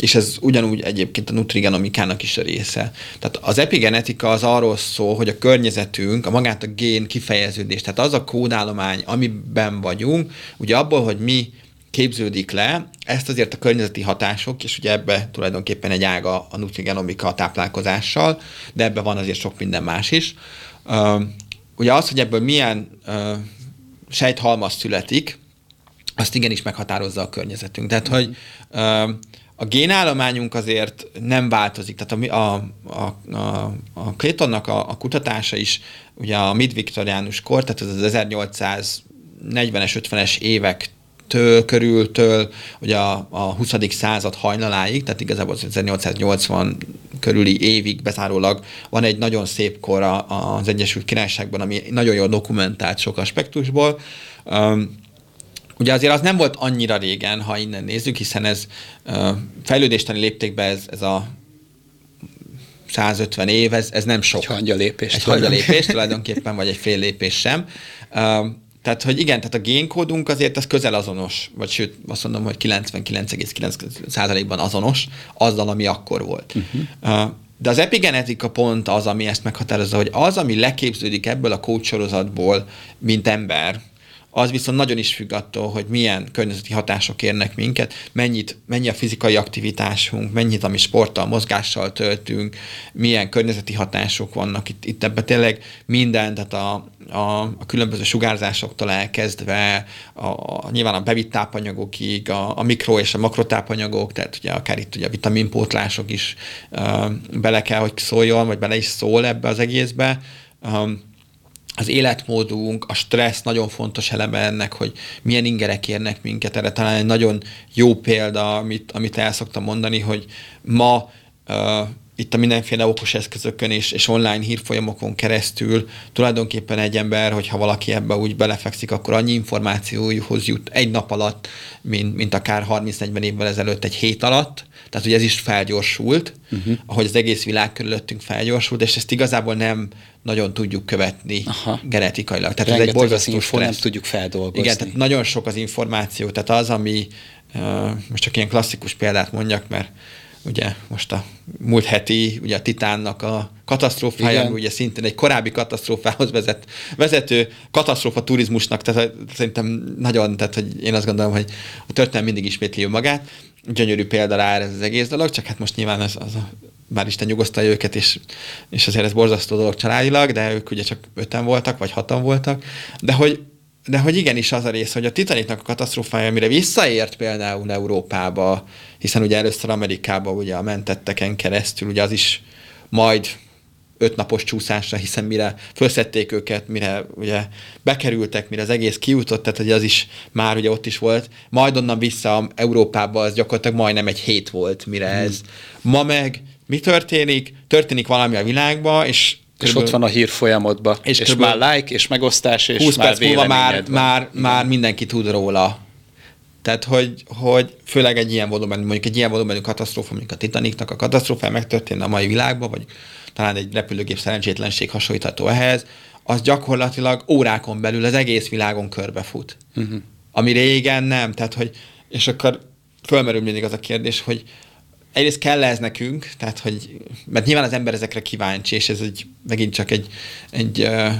és ez ugyanúgy egyébként a nutrigenomikának is a része. Tehát az epigenetika az arról szól, hogy a környezetünk, a magát a gén kifejeződés, tehát az a kódállomány, amiben vagyunk, ugye abból, hogy mi képződik le, ezt azért a környezeti hatások, és ugye ebbe tulajdonképpen egy ága a nutrigenomika a táplálkozással, de ebben van azért sok minden más is. Ugye az, hogy ebből milyen sejthalmaz születik, azt igenis meghatározza a környezetünk. Tehát, hogy a génállományunk azért nem változik. Tehát a, a, a, a Claytonnak a, a kutatása is ugye a midviktoriánus kor, tehát az ezernyolcszáznegyvenes, ötvenes évek től, körültől, ugye a, a huszadik század hajnaláig, tehát igazából az ezernyolcszáznyolcvan körüli évig bezárólag van egy nagyon szép kor az Egyesült Királyságban, ami nagyon jól dokumentált sok aspektusból. Um, Ugye azért az nem volt annyira régen, ha innen nézzük, hiszen ez uh, fejlődéstani léptékben ez, ez a százötven év, ez, ez nem sok. Egy hangyalépés. Egy hangyalépés tulajdonképpen, vagy egy fél lépés sem. Um, Tehát, hogy igen, tehát a génkódunk azért ez közel azonos, vagy sőt, azt mondom, hogy kilencvenkilenc egész kilenc százalékban azonos azzal, ami akkor volt. Uh-huh. De az epigenetika pont az, ami ezt meghatározza, hogy az, ami leképződik ebből a kódsorozatból, mint ember, az viszont nagyon is függ attól, hogy milyen környezeti hatások érnek minket, mennyit, mennyi a fizikai aktivitásunk, mennyit, ami sporttal, mozgással töltünk, milyen környezeti hatások vannak itt, itt ebben tényleg minden, tehát a, a, a különböző sugárzásoktól elkezdve, a, a, nyilván a bevitt tápanyagokig, a, a mikro és a makrotápanyagok, tehát ugye akár itt ugye a vitaminpótlások is ö, bele kell, hogy szóljon, vagy bele is szól ebbe az egészbe. Um, Az életmódunk, a stressz nagyon fontos eleme ennek, hogy milyen ingerek érnek minket. Erre talán egy nagyon jó példa, amit, amit el szoktam mondani, hogy ma uh, itt a mindenféle okos eszközökön és, és online hírfolyamokon keresztül tulajdonképpen egy ember, hogyha valaki ebbe úgy belefekszik, akkor annyi információhoz jut egy nap alatt, mint, mint akár harminc-negyven évvel ezelőtt egy hét alatt. Tehát ugye ez is felgyorsult, uh-huh. ahogy az egész világ körülöttünk felgyorsult, és ezt igazából nem nagyon tudjuk követni Aha. genetikailag. Tehát ez egy borzasztó stressz. Nem tudjuk feldolgozni. Igen, tehát nagyon sok az információ. Tehát az, ami, uh, most csak ilyen klasszikus példát mondjak, mert ugye most a múlt heti, ugye a Titánnak a katasztrófája, ami ugye szintén egy korábbi katasztrófához vezet, vezető katasztrófa turizmusnak, tehát szerintem nagyon, tehát hogy én azt gondolom, hogy a történet mindig ismétli magát. Gyönyörű példa rá ez az egész dolog, csak hát most nyilván az, az a, már Isten nyugosztalja őket, és, és azért ez borzasztó dolog családilag, de ők ugye csak öten voltak, vagy hatan voltak, de hogy De hogy igenis az a rész, hogy a Titanicnak a katasztrófája, amire visszaért például Európába, hiszen ugye először Amerikába ugye a mentetteken keresztül, ugye az is majd öt napos csúszásra, hiszen mire felszedték őket, mire ugye bekerültek, mire az egész kijutott, tehát ugye az is már ugye ott is volt. Majd onnan vissza Európába az gyakorlatilag majdnem egy hét volt, mire hmm. ez. Ma meg mi történik? Történik valami a világban, és Körülbelül, és ott van a hírfolyamodban, és, és már like, és megosztás, és húsz már véleményed már, már, már mindenki tud róla. Tehát, hogy, hogy főleg egy ilyen valóban, mondjuk egy ilyen valóban katasztrófa, mondjuk a Titanicnak a katasztrófa megtörténne a mai világban, vagy talán egy repülőgép szerencsétlenség hasonlítható ehhez, az gyakorlatilag órákon belül az egész világon körbefut. Uh-huh. Ami régen nem, tehát, hogy és akkor fölmerül mindig az a kérdés, hogy egyrészt kell ez nekünk, tehát, hogy, mert nyilván az ember ezekre kíváncsi, és ez egy, megint csak egy, egy uh,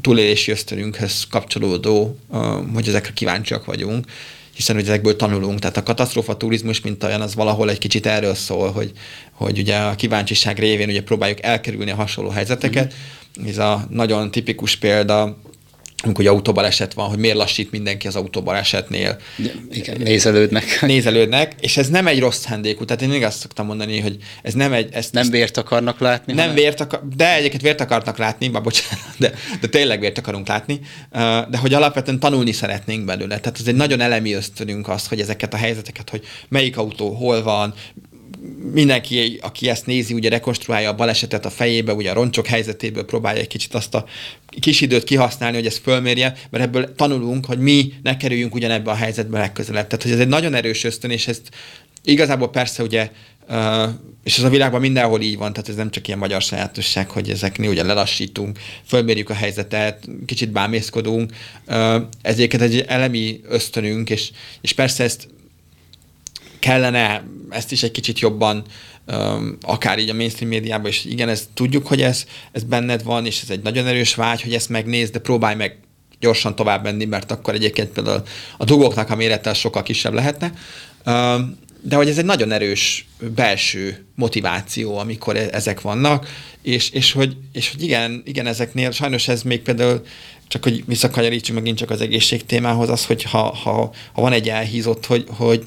túlélési ösztönünkhöz kapcsolódó, uh, hogy ezekre kíváncsiak vagyunk, hiszen ugye ezekből tanulunk. Tehát a katasztrófa turizmus, mint olyan, az valahol egy kicsit erről szól, hogy, hogy ugye a kíváncsiság révén ugye próbáljuk elkerülni a hasonló helyzeteket. Mm. Ez a nagyon tipikus példa, amikor autóbaleset van, hogy miért lassít mindenki az autóbalesetnél. Igen, nézelődnek. Nézelődnek, és ez nem egy rossz szándékú. Tehát én még azt szoktam mondani, hogy ez nem egy... Ezt, nem vért akarnak látni? Nem hanem? vért akar, de egyébként vért akarnak látni, bár bocsánat, de, de tényleg vért akarunk látni, de hogy alapvetően tanulni szeretnénk belőle. Tehát ez egy nagyon elemi ösztönünk azt, hogy ezeket a helyzeteket, hogy melyik autó hol van, mindenki, aki ezt nézi, ugye rekonstruálja a balesetet a fejébe, ugye a roncsok helyzetéből próbálja egy kicsit azt a kis időt kihasználni, hogy ezt fölmérje, mert ebből tanulunk, hogy mi ne kerüljünk ugyanebbe a helyzetbe legközelebb. Tehát, hogy ez egy nagyon erős ösztön, és ezt igazából persze ugye, és ez a világban mindenhol így van, tehát ez nem csak ilyen magyar sajátosság, hogy ezeknél ugye lelassítunk, fölmérjük a helyzetet, kicsit bámészkodunk, ezért egy elemi ösztönünk, és, és persze ezt kellene ezt is egy kicsit jobban, um, akár így a mainstream médiában, és igen, ezt tudjuk, hogy ez, ez benned van, és ez egy nagyon erős vágy, hogy ezt megnézd, de próbálj meg gyorsan tovább menni, mert akkor egyébként például a dugóknak a mérete sokkal kisebb lehetne. Um, de hogy ez egy nagyon erős belső motiváció, amikor e- ezek vannak, és, és, hogy, és hogy igen, igen, ezeknél sajnos ez még például, csak hogy visszakanyarítsunk megint csak az egészség témához, az, hogy ha, ha, ha van egy elhízott, hogy, hogy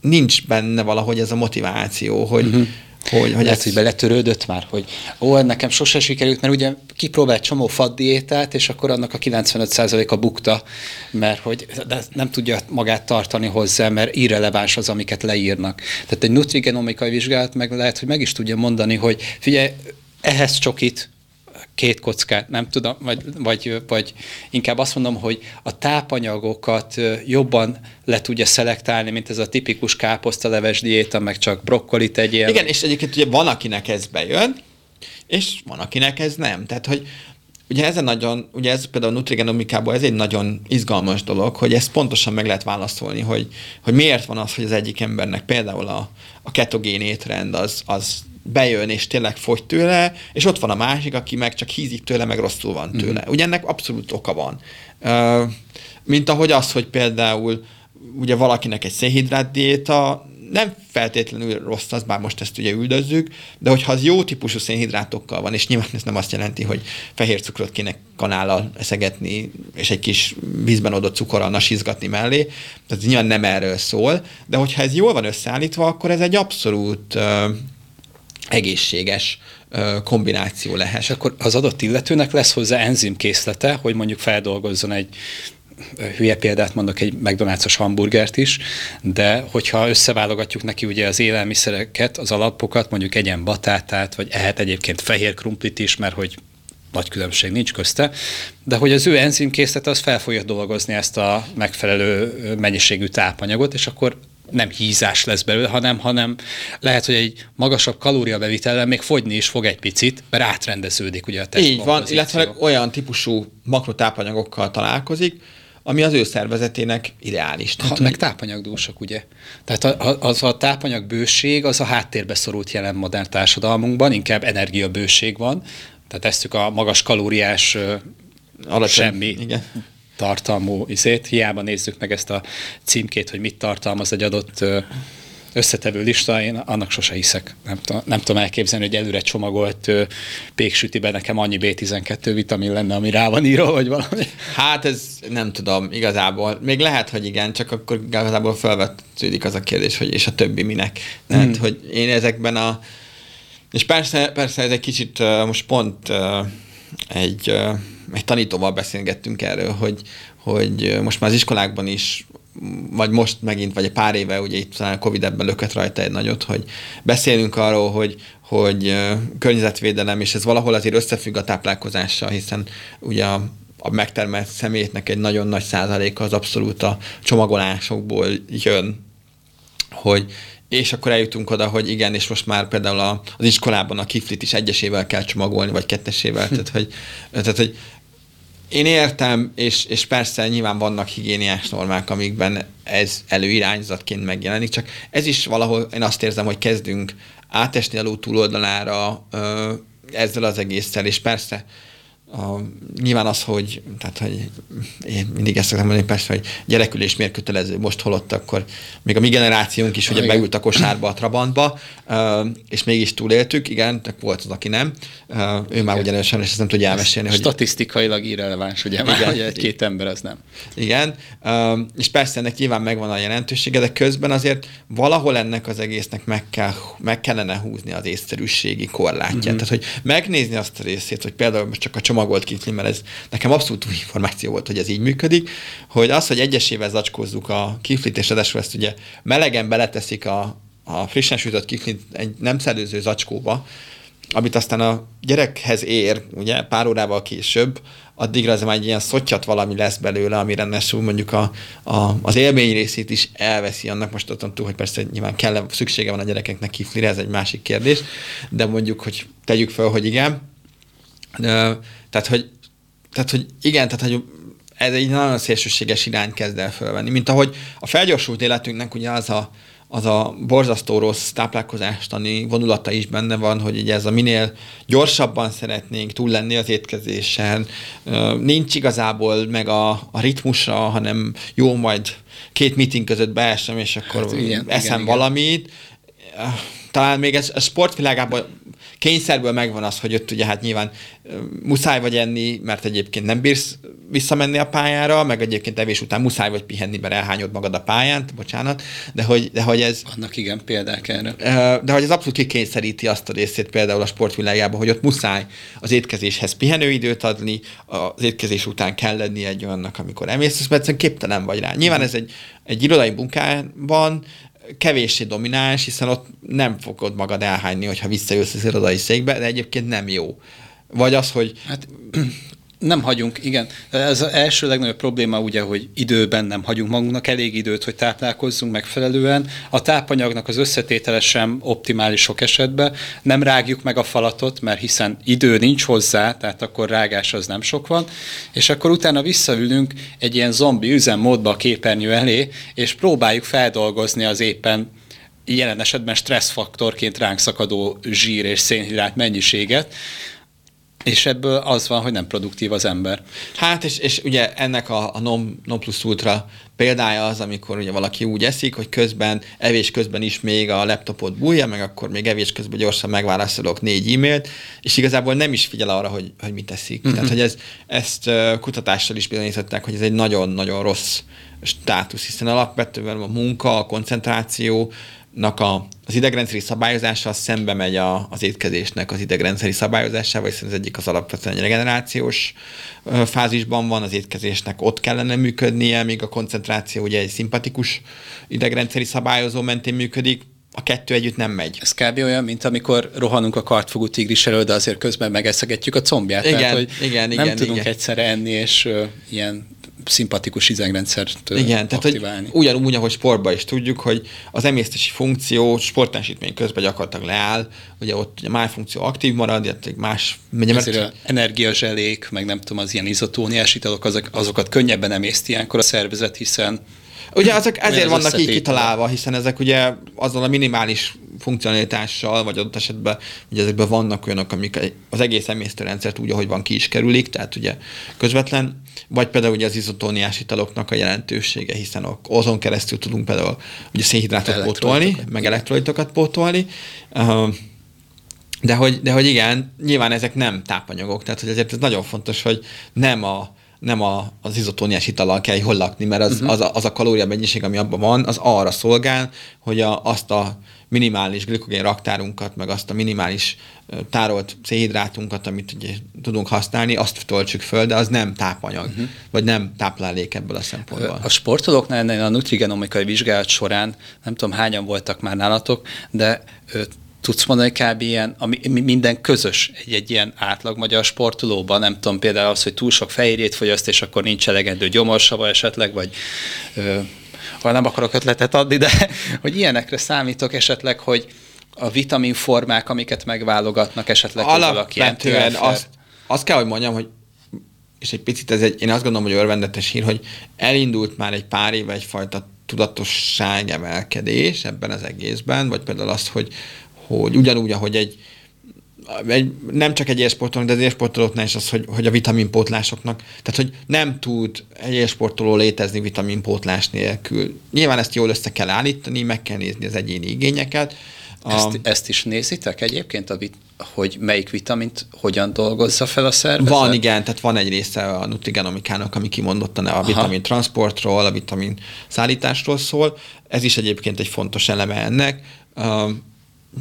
nincs benne valahogy ez a motiváció, hogy, uh-huh. hogy, hogy ezt, hogy beletörődött már, hogy ó, nekem sose sikerült, mert ugye kipróbált csomó faddiétát, és akkor annak a kilencvenöt százaléka bukta, mert hogy de nem tudja magát tartani hozzá, mert irreleváns az, amiket leírnak. Tehát egy nutrigenomikai vizsgálat meg lehet, hogy meg is tudja mondani, hogy figyelj, ehhez csokit, két kockát, nem tudom, vagy, vagy, vagy inkább azt mondom, hogy a tápanyagokat jobban le tudja szelektálni, mint ez a tipikus káposztaleves diéta, meg csak brokkoli tegyél. Igen, és egyébként ugye van, akinek ez bejön, és van, akinek ez nem. Tehát, hogy ugye ez, nagyon, ugye ez például a nutrigenomikában ez egy nagyon izgalmas dolog, hogy ezt pontosan meg lehet válaszolni, hogy, hogy miért van az, hogy az egyik embernek például a, a ketogén étrend az, az bejön, és tényleg fogy tőle, és ott van a másik, aki meg csak hízik tőle, meg rosszul van tőle. Mm. Ugye ennek abszolút oka van. Ö, mint ahogy az, hogy például ugye valakinek egy szénhidrát diéta nem feltétlenül rossz az, bár most ezt ugye üldözzük, de hogyha az jó típusú szénhidrátokkal van, és nyilván ez nem azt jelenti, hogy fehér cukrot kéne kanállal eszegetni, és egy kis vízben adott cukorral nasizgatni mellé, tehát nyilván nem erről szól, de hogyha ez jól van összeállítva, akkor ez egy abszolút ö, egészséges kombináció lehet. És akkor az adott illetőnek lesz hozzá enzimkészlete, hogy mondjuk feldolgozzon egy, hülye példát mondok, egy McDonald's-os hamburgert is, de hogyha összeválogatjuk neki ugye az élelmiszereket, az alapokat, mondjuk egyen batátát, vagy ehet egyébként fehér krumplit is, mert hogy nagy különbség nincs közte, de hogy az ő enzimkészlete az fel fogja dolgozni ezt a megfelelő mennyiségű tápanyagot, és akkor nem hízás lesz belőle, hanem, hanem lehet, hogy egy magasabb kalóriabevitellel még fogyni is fog egy picit, mert átrendeződik ugye a testkompozíció. Így van, illetve olyan típusú makrotápanyagokkal találkozik, ami az ő szervezetének ideális. Tehát, ha, meg tápanyagdúsak, ugye? Tehát a, az a tápanyagbőség az a háttérbe szorult jelen modern társadalmunkban, inkább energiabőség van, tehát eztük a magas kalóriás alacsony, semmi. Igen. tartalmú izét. Hiába nézzük meg ezt a címkét, hogy mit tartalmaz egy adott összetevő lista, én annak sose hiszek. Nem, t- nem tudom elképzelni, hogy előre csomagolt péksütiben nekem annyi bé tizenkettő vitamin lenne, ami rá van írva, vagy valami. Hát ez nem tudom igazából. Még lehet, hogy igen, csak akkor igazából felvetődik az a kérdés, hogy és a többi minek. Hmm. Hát, hogy én ezekben a... És persze, persze ez egy kicsit most pont egy... egy tanítóval beszélgettünk erről, hogy, hogy most már az iskolákban is, vagy most megint, vagy egy pár éve, ugye itt a Covid ebben lökött rajta egy nagyot, hogy beszélünk arról, hogy, hogy környezetvédelem, és ez valahol azért összefügg a táplálkozással, hiszen ugye a, a megtermelt szemétnek egy nagyon nagy százaléka az abszolút a csomagolásokból jön, hogy és akkor eljutunk oda, hogy igen, és most már például a, az iskolában a kiflit is egyesével kell csomagolni, vagy kettesével, tehát hogy, tehát, hogy én értem, és, és persze nyilván vannak higiéniás normák, amikben ez előirányzatként megjelenik, csak ez is valahol, én azt érzem, hogy kezdünk átesni a ló túloldalára ezzel az egésszel, és persze A, nyilván az, hogy, tehát, hogy én mindig ezt szoktam mondani, persze, hogy gyerekülés miért kötelező, most holott akkor még a mi generációnk is, hogy beült a kosárba, a Trabantba, és mégis túléltük, igen, volt az, aki nem. Ő már ugyanolyan, és ezt nem tudja elmesélni. Hogy... Statisztikailag irreleváns, ugye már, igen, hogy egy-két ember az nem. Igen, és persze ennek nyilván megvan a jelentősége, de közben azért valahol ennek az egésznek meg, kell, meg kellene húzni az észszerűségi korlátját. Mm-hmm. Tehát, hogy megnézni azt a részét, hogy például most csak a csomag magolt kitni, mert ez nekem abszolút új információ volt, hogy ez így működik, hogy az, hogy egyesével zacskózzuk a kiflit, és ráadásul ezt ugye melegen beleteszik a, a frissen sütött kiflit egy nem szellőző zacskóba, amit aztán a gyerekhez ér, ugye pár órával később, addigra ez már egy ilyen szottyat valami lesz belőle, ami rendesül mondjuk a, a, az élmény részét is elveszi annak, most adtam túl, hogy persze nyilván kell, szüksége van a gyerekeknek kiflire, ez egy másik kérdés, de mondjuk, hogy tegyük fel, hogy igen. De, Tehát hogy, tehát, hogy igen, tehát, hogy ez egy nagyon szélsőséges irány kezd el fölvenni. Mint ahogy a felgyorsult életünknek ugye az a, az a borzasztó rossz táplálkozástani vonulata is benne van, hogy ugye ez a minél gyorsabban szeretnénk túl lenni az étkezésen, nincs igazából meg a, a ritmusra, hanem jó, majd két meeting között beesem, és akkor hát, igen, eszem igen, valamit. Igen. Talán még ez a sportvilágában kényszerből megvan az, hogy ott ugye hát nyilván muszáj vagy enni, mert egyébként nem bírsz visszamenni a pályára, meg egyébként evés után muszáj vagy pihenni, mert elhányod magad a pályán, bocsánat, de hogy, de hogy ez... Vannak igen példák erre. De hogy ez abszolút kikényszeríti azt a részét például a sportvilágában, hogy ott muszáj az étkezéshez pihenőidőt adni, az étkezés után kell lenni egy olyannak, amikor emész, mert egyszerűen képtelen vagy rá. Nyilván ez egy, egy irodai munkában kevéssé domináns, hiszen ott nem fogod magad elhányni, hogyha visszajössz az irodai székbe, de egyébként nem jó. Vagy az, hogy... Hát, nem hagyunk, igen. Ez az első legnagyobb probléma ugye, hogy időben nem hagyunk magunknak elég időt, hogy táplálkozzunk megfelelően. A tápanyagnak az összetétele sem optimális sok esetben. Nem rágjuk meg a falatot, mert hiszen idő nincs hozzá, tehát akkor rágás az nem sok van. És akkor utána visszaülünk egy ilyen zombi üzemmódba a képernyő elé, és próbáljuk feldolgozni az éppen jelen esetben stresszfaktorként ránk szakadó zsír és szénhidrát mennyiséget. És ebből az van, hogy nem produktív az ember. Hát, és, és ugye ennek a, a non, non plus ultra példája az, amikor ugye valaki úgy eszik, hogy közben, evés közben is még a laptopot bújja, meg akkor még evés közben gyorsan megválaszolok négy e-mailt, és igazából nem is figyel arra, hogy, hogy mit eszik. Mm-hmm. Tehát, hogy ez, ezt kutatással is bizonyították, hogy ez egy nagyon-nagyon rossz státusz, hiszen alapvetően a munka, a koncentráció, A, az idegrendszeri szabályozása szembe megy a, az étkezésnek az idegrendszeri szabályozásával, hiszen az egyik az alapvetően regenerációs fázisban van, az étkezésnek ott kellene működnie, míg a koncentráció ugye egy szimpatikus idegrendszeri szabályozó mentén működik, a kettő együtt nem megy. Ez kb. Olyan, mint amikor rohanunk a kartfogó tigris elől, de azért közben megeszegetjük a combját. Igen, tehát, hogy igen, nem igen, tudunk igen. egyszerre enni, és uh, ilyen szimpatikus idegrendszert igen, aktiválni. Tehát, ugyanúgy, ahogy sportban is tudjuk, hogy az emésztési funkció sportesítmény közben gyakorlatilag leáll, ugye ott a májfunkció aktív marad, illetve más... Ezért mert... energiazselék, meg nem tudom, az ilyen izotóniás italok, azok, azokat könnyebben emészt ilyenkor a szervezet, hiszen... Ugye azok ezért az vannak így kitalálva, hiszen ezek ugye azzal a minimális funkcionalitással, vagy adott esetben ugye ezekben vannak olyanok, amik az egész emésztőrendszert úgy, ahogy van, ki is kerülik, tehát ugye közvetlen, vagy például ugye az izotóniás italoknak a jelentősége, hiszen azon keresztül tudunk például ugye szénhidrátot pótolni, meg elektrolitokat pótolni, de hogy, de hogy igen, nyilván ezek nem tápanyagok, tehát hogy ezért ez nagyon fontos, hogy nem a nem a, az izotóniás itallal kell jól lakni, mert az, uh-huh. az, a, az a kalória mennyiség, ami abban van, az arra szolgál, hogy a, azt a minimális glikogén raktárunkat, meg azt a minimális tárolt szénhidrátunkat, amit ugye tudunk használni, azt töltsük föl, de az nem tápanyag, uh-huh. vagy nem táplálék ebből a szempontból. A sportolóknál a nutrigenomikai vizsgálat során, nem tudom hányan voltak már nálatok, de tudsz mondani kb. Ilyen, ami minden közös egy, egy ilyen átlag magyar sportolóban, nem tudom, például az, hogy túl sok fehérjét fogyaszt, és akkor nincs elegendő gyomorsava esetleg, vagy ö, nem akarok ötletet adni, de hogy ilyenekre számítok esetleg, hogy a vitaminformák, amiket megválogatnak esetleg valaki. Alapvetően azt, azt kell, hogy mondjam, hogy és egy picit ez egy, én azt gondolom, hogy örvendetes hír, hogy elindult már egy pár éve egyfajta tudatosság emelkedés ebben az egészben, vagy például az, hogy hogy ugyanúgy, ahogy egy egy, nem csak egy élsportolónak, de az élsportolóknál is az, hogy, hogy a vitaminpótlásoknak. Tehát, hogy nem tud egy élsportoló létezni vitaminpótlás nélkül. Nyilván ezt jól össze kell állítani, meg kell nézni az egyéni igényeket. A... Ezt, ezt is nézitek egyébként, a vit- hogy melyik vitamint hogyan dolgozza fel a szervezet? Van, igen, tehát van egy része a Nutrigenomikának, ami kimondottan a vitamin transportról, a vitamin szállításról szól. Ez is egyébként egy fontos eleme ennek. Uh,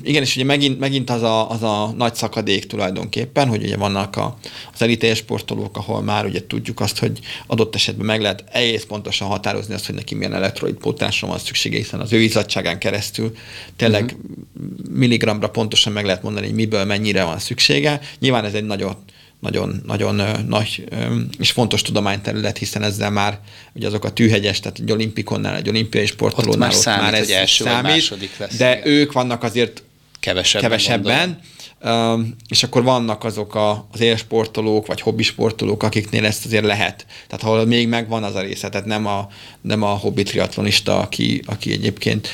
igen, és ugye megint, megint az, a, az a nagy szakadék tulajdonképpen, hogy ugye vannak a, az elite sportolók, ahol már ugye tudjuk azt, hogy adott esetben meg lehet egész pontosan határozni azt, hogy neki milyen elektrolitpótlásra van szüksége, hiszen az ő izzadtságán keresztül tényleg uh-huh. milligramra pontosan meg lehet mondani, hogy miből mennyire van szüksége. Nyilván ez egy nagyon, nagyon, nagyon ö, nagy ö, és fontos tudományterület, hiszen ezzel már ugye azok a tűhegyes, tehát egy olimpikonnál, egy olimpiai sportolónál ott már, ott számít, már ez első, számít, lesz, de igen. Ők vannak azért kevesebben, kevesebben. Uh, és akkor vannak azok a, az élsportolók, vagy hobbisportolók, akiknél ezt azért lehet. Tehát ahol még megvan az a része, tehát nem a, nem a hobbi triatlonista, aki, aki egyébként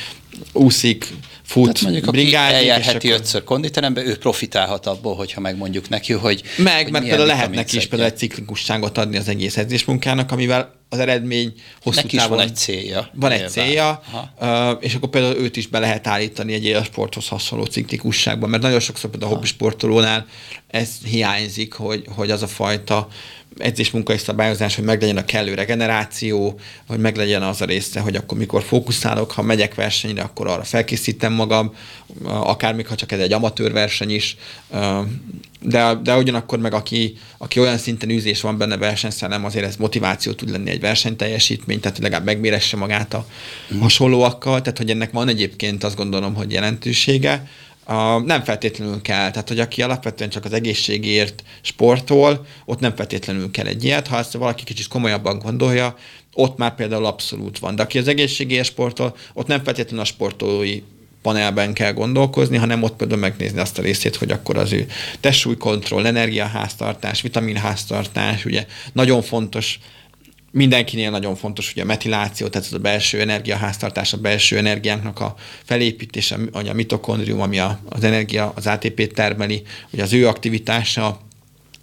úszik, fut, bringázik. Aki eljárheti akkor... ötször konditerembe, ő profitálhat abból, hogyha megmondjuk neki, hogy meg, hogy mert például lehet neki is például egy ciklikusságot adni az egész edzésmunkának, amivel az eredmény hosszú neki távon... van egy célja. Van egy célja, Aha. és akkor például őt is be lehet állítani egy élsporthoz hasonló ciklikusságban, mert nagyon sokszor például a hobbisportolónál ez hiányzik, hogy, hogy az a fajta edzésmunkai szabályozás, hogy meglegyen a kellő regeneráció, hogy meglegyen az a része, hogy akkor mikor fókuszálok, ha megyek versenyre, akkor arra felkészítem magam, akármikor csak ez egy amatőr verseny is, de, de ugyanakkor meg aki, aki olyan szinten űzés van benne versenyszellem, azért ez motiváció tud lenni egy versenyteljesítmény, tehát legalább megméresse magát a hasonlóakkal, tehát hogy ennek van egyébként azt gondolom, hogy jelentősége. A, nem feltétlenül kell, tehát hogy aki alapvetően csak az egészségért sportol, ott nem feltétlenül kell egy ilyet, ha ezt valaki kicsit komolyabban gondolja, ott már például abszolút van. De aki az egészségért sportol, ott nem feltétlenül a sportolói panelben kell gondolkozni, hanem ott például megnézni azt a részét, hogy akkor az ő testsúlykontroll, energiaháztartás, vitaminháztartás, ugye nagyon fontos, mindenkinél nagyon fontos ugye a metiláció, tehát az a belső energiaháztartás, a belső energiánknak a felépítése, a mitokondrium, ami az energia, az á té pét termeli, ugye az ő aktivitása,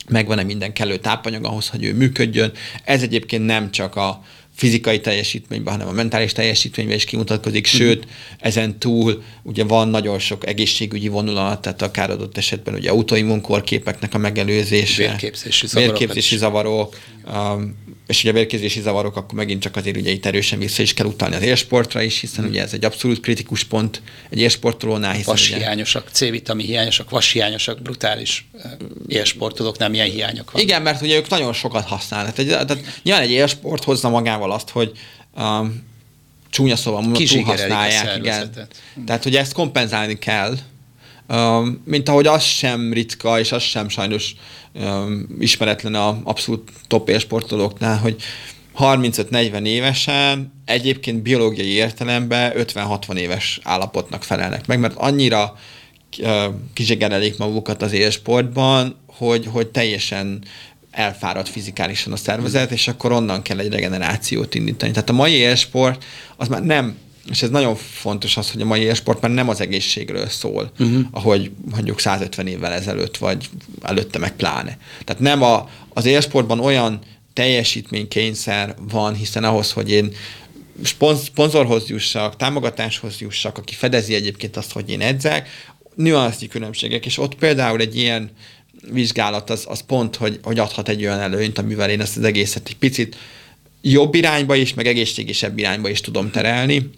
megvan-e minden kellő tápanyag ahhoz, hogy ő működjön. Ez egyébként nem csak a fizikai teljesítményben, hanem a mentális teljesítményben is kimutatkozik, sőt, ezen túl ugye van nagyon sok egészségügyi vonulat, tehát akár adott esetben ugye autoimmunkorképeknek a megelőzése, vérképzési zavarok, vérképzési zavarok um, és ugye a vérképzési zavarok, akkor megint csak azért ugye itt erősen vissza is kell utalni az élsportra is, hiszen ugye ez egy abszolút kritikus pont egy élsportolónál, hiszen vashiányosak, C-vitamin hiányosak, vashiányosak, brutális élsportolóknál milyen hiányok van. Igen, mert ugye ők nagyon sokat használnak. Tehát, tehát nyilván egy élsport hozza magával azt, hogy um, csúnya szóval túlhasználják. Igen. Hmm. Tehát, hogy ezt kompenzálni kell, um, mint ahogy az sem ritka, és az sem sajnos um, ismeretlen az abszolút top élsportolóknál, hogy harmincöt-negyven évesen egyébként biológiai értelemben ötven-hatvan éves állapotnak felelnek meg, mert annyira uh, kizsigerelik magukat az élsportban, hogy, hogy teljesen elfáradt fizikálisan a szervezet, és akkor onnan kell egy regenerációt indítani. Tehát a mai élsport az már nem, és ez nagyon fontos az, hogy a mai élsport már nem az egészségről szól, uh-huh. ahogy mondjuk százötven évvel ezelőtt, vagy előtte meg pláne. Tehát nem a, az élsportban olyan teljesítménykényszer van, hiszen ahhoz, hogy én szponzorhoz jussak, támogatáshoz jussak, aki fedezi egyébként azt, hogy én edzek, nüansznyi különbségek, és ott például egy ilyen vizsgálat az, az pont, hogy, hogy adhat egy olyan előnyt, amivel én ezt az egészet egy picit jobb irányba is, meg egészségesebb irányba is tudom terelni,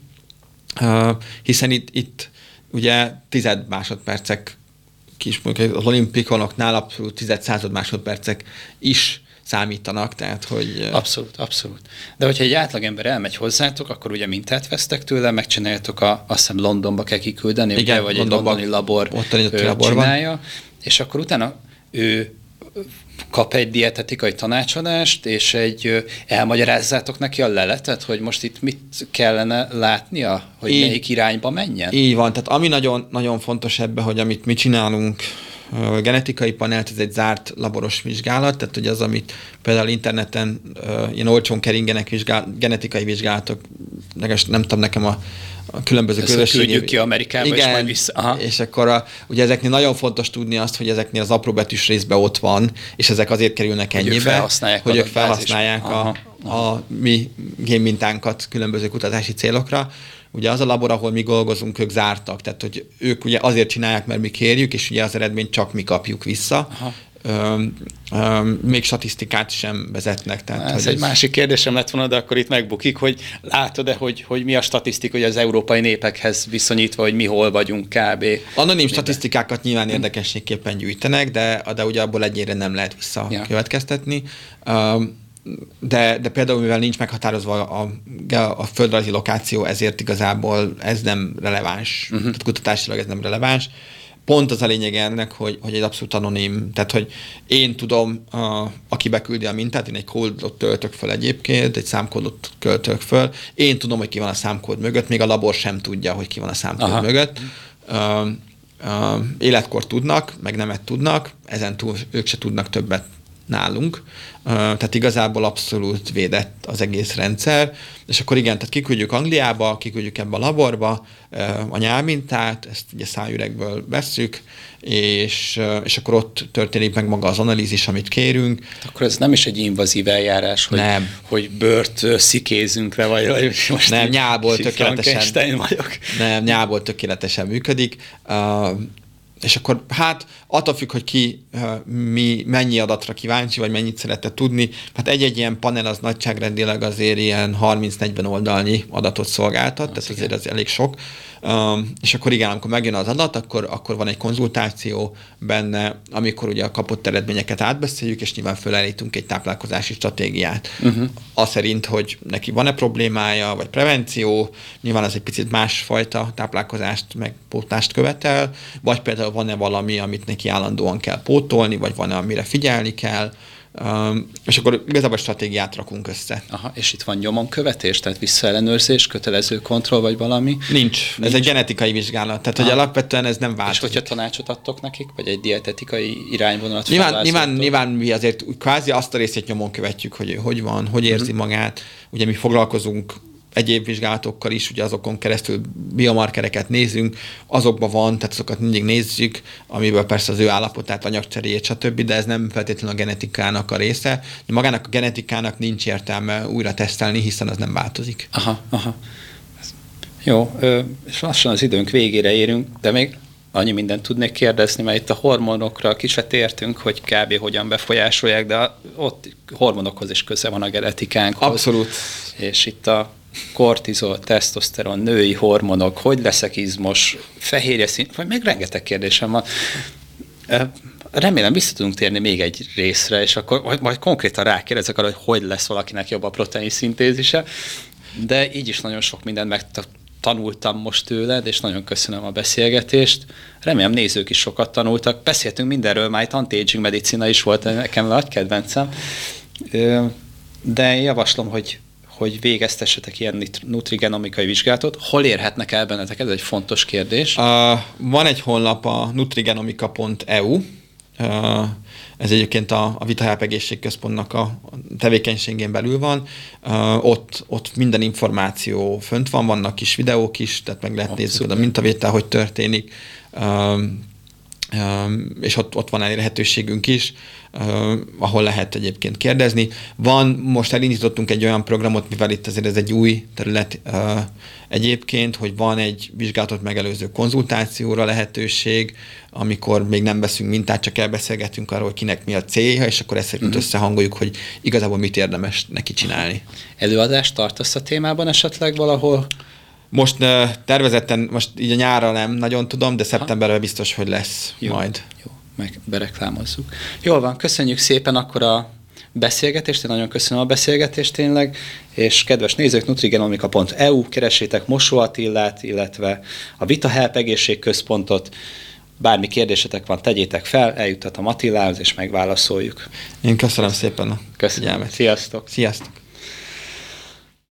uh, hiszen itt, itt ugye tized másodpercek kis, az olimpikonoknál abszolút tized század másodpercek is számítanak, tehát hogy... Abszolút, abszolút. De hogyha egy átlagember elmegy hozzátok, akkor ugye mintát vesztek tőle, megcsináljátok a, azt hiszem Londonba kell kiküldeni, igen, ugye, vagy Londonba, egy londoni labor, labor csinálja, van. És akkor utána ő kap egy dietetikai tanácsadást, és egy elmagyarázzátok neki a leletet, hogy most itt mit kellene látnia, hogy így, melyik irányba menjen? Így van, tehát ami nagyon, nagyon fontos ebben, hogy amit mi csinálunk, a genetikai panelt, ez egy zárt laboros vizsgálat, tehát hogy az, amit például interneten ilyen olcsón keringenek vizsgál, genetikai vizsgálatok, nem tudom, nekem a a különböző közösségek. Küldjük ki Amerikába, igen, és majd vissza. Aha. És akkor a, ugye ezeknél nagyon fontos tudni azt, hogy ezeknél az apróbetűs részben ott van, és ezek azért kerülnek ennyibe, hogy ők felhasználják, hogy ők felhasználják a, a mi génmintánkat különböző kutatási célokra. Ugye az a labor, ahol mi dolgozunk, ők zártak, tehát hogy ők ugye azért csinálják, mert mi kérjük, és ugye az eredményt csak mi kapjuk vissza. Aha. Öm, öm, még statisztikát sem vezetnek. Tehát, ez egy ez... másik kérdésem lett volna, de akkor itt megbukik, hogy látod-e, hogy, hogy mi a statisztika, hogy az európai népekhez viszonyítva, hogy mi hol vagyunk kb. Anonim statisztikákat nyilván érdekességképpen gyűjtenek, de, de ugye abból egyére nem lehet visszakövetkeztetni. Ja. De, de például, mivel nincs meghatározva a, a földrajzi lokáció, ezért igazából ez nem releváns, uh-huh. tehát kutatásilag ez nem releváns. Pont az a lényeg ennek, hogy, hogy egy abszolút anonim, tehát hogy én tudom, a, aki beküldi a mintát, én egy kódot töltök föl egyébként, egy számkódot töltök föl, én tudom, hogy ki van a számkód mögött, még a labor sem tudja, hogy ki van a számkód Aha. mögött. Ö, ö, életkor tudnak, meg nemet tudnak, ezen túl ők se tudnak többet nálunk. Ö, tehát igazából abszolút védett az egész rendszer, és akkor igen, tehát kiküldjük Angliába, kiküldjük ebbe a laborba a nyálmintát, ezt ugye szájüregből vesszük, és, és akkor ott történik meg maga az analízis, amit kérünk. Akkor ez nem is egy invazív eljárás, hogy, hogy bőrt szikézünk le, vagy, vagy most nem, nyálból tökéletesen, nem, nyálból tökéletesen működik. Uh, És akkor hát attól függ, hogy ki mi, mennyi adatra kíváncsi, vagy mennyit szeretne tudni. Hát egy-egy ilyen panel az nagyságrendileg azért ilyen harminc-negyven oldalnyi adatot szolgáltat, hát, tehát igen. azért ez elég sok. Um, és akkor igen, amikor megjön az adat, akkor, akkor van egy konzultáció benne, amikor ugye a kapott eredményeket átbeszéljük, és nyilván fölállítunk egy táplálkozási stratégiát. Uh-huh. Az szerint, hogy neki van-e problémája, vagy prevenció, nyilván az egy picit másfajta táplálkozást, meg pótlást követel, vagy például van-e valami, amit neki állandóan kell pótolni, vagy van-e, amire figyelni kell, Um, és akkor igazából stratégiát rakunk össze. Aha, és itt van nyomonkövetés, tehát visszaellenőrzés, kötelező kontroll, vagy valami? Nincs. Nincs. Ez egy genetikai vizsgálat, tehát ah. hogy alapvetően ez nem változik. És hogyha tanácsot adtok nekik, vagy egy dietetikai irányvonalat felvázoltok? Nyilván, nyilván mi azért kvázi azt a részét nyomon követjük, hogy hogy van, hogy érzi uh-huh. magát. Ugye mi foglalkozunk egyéb vizsgálatokkal is, ugye azokon keresztül biomarkereket nézünk, azokban van, tehát azokat mindig nézzük, amiből persze az ő állapotát, anyagcseréjét, stb., de ez nem feltétlenül a genetikának a része. De magának a genetikának nincs értelme újra tesztelni, hiszen az nem változik. Aha, aha. Jó, és lassan az időnk végére érünk, de még annyi mindent tudnék kérdezni, mert itt a hormonokra kiset értünk, hogy kb. Hogyan befolyásolják, de ott hormonokhoz is köze van a genetikánkhoz. Abszolút. És itt a kortizol, tesztoszteron, női hormonok, hogy leszek izmos, fehérje szint, vagy meg rengeteg kérdésem van. Remélem vissza tudunk térni még egy részre, és akkor majd konkrétan rákérdezek arra, hogy hogy lesz valakinek jobb a protein szintézise, de így is nagyon sok mindent megtanultam most tőled, és nagyon köszönöm a beszélgetést. Remélem nézők is sokat tanultak. Beszéltünk mindenről, már itt anti-aging medicina is volt, nekem nagy kedvencem, de javaslom, hogy hogy végeztessetek ilyen nutrigenomikai vizsgálatot. Hol érhetnek el bennetek? Ez egy fontos kérdés. Uh, van egy honlap, a nutrigenomika pont e u. Uh, ez egyébként a, a Vita Help Központnak a tevékenységén belül van. Uh, ott, ott minden információ fönt van, vannak kis videók is, tehát meg lehet nézni a mintavétel, hogy történik. Uh, Um, és ott, ott van elérhetőségünk is, um, ahol lehet egyébként kérdezni. Van, most elindítottunk egy olyan programot, mivel itt azért ez egy új terület uh, egyébként, hogy van egy vizsgálatot megelőző konzultációra lehetőség, amikor még nem veszünk mintát, csak elbeszélgetünk arról, hogy kinek mi a célja, és akkor ezt szerint uh-huh. összehangoljuk, hogy igazából mit érdemes neki csinálni. Előadást tartasz a témában esetleg valahol? Most uh, tervezetten, most így a nyárra nem nagyon tudom, de szeptemberben biztos, hogy lesz jó, majd. Jó, meg bereklámozzuk. Jól van, köszönjük szépen akkor a beszélgetést, én nagyon köszönöm a beszélgetést tényleg, és kedves nézők, nutrigenomika pont e u, keresétek Mosó Attilát, illetve a Vita Help Egészségközpontot, bármi kérdésetek van, tegyétek fel, eljuttatom Attilához, és megválaszoljuk. Én köszönöm szépen a figyelmet. Sziasztok! Sziasztok!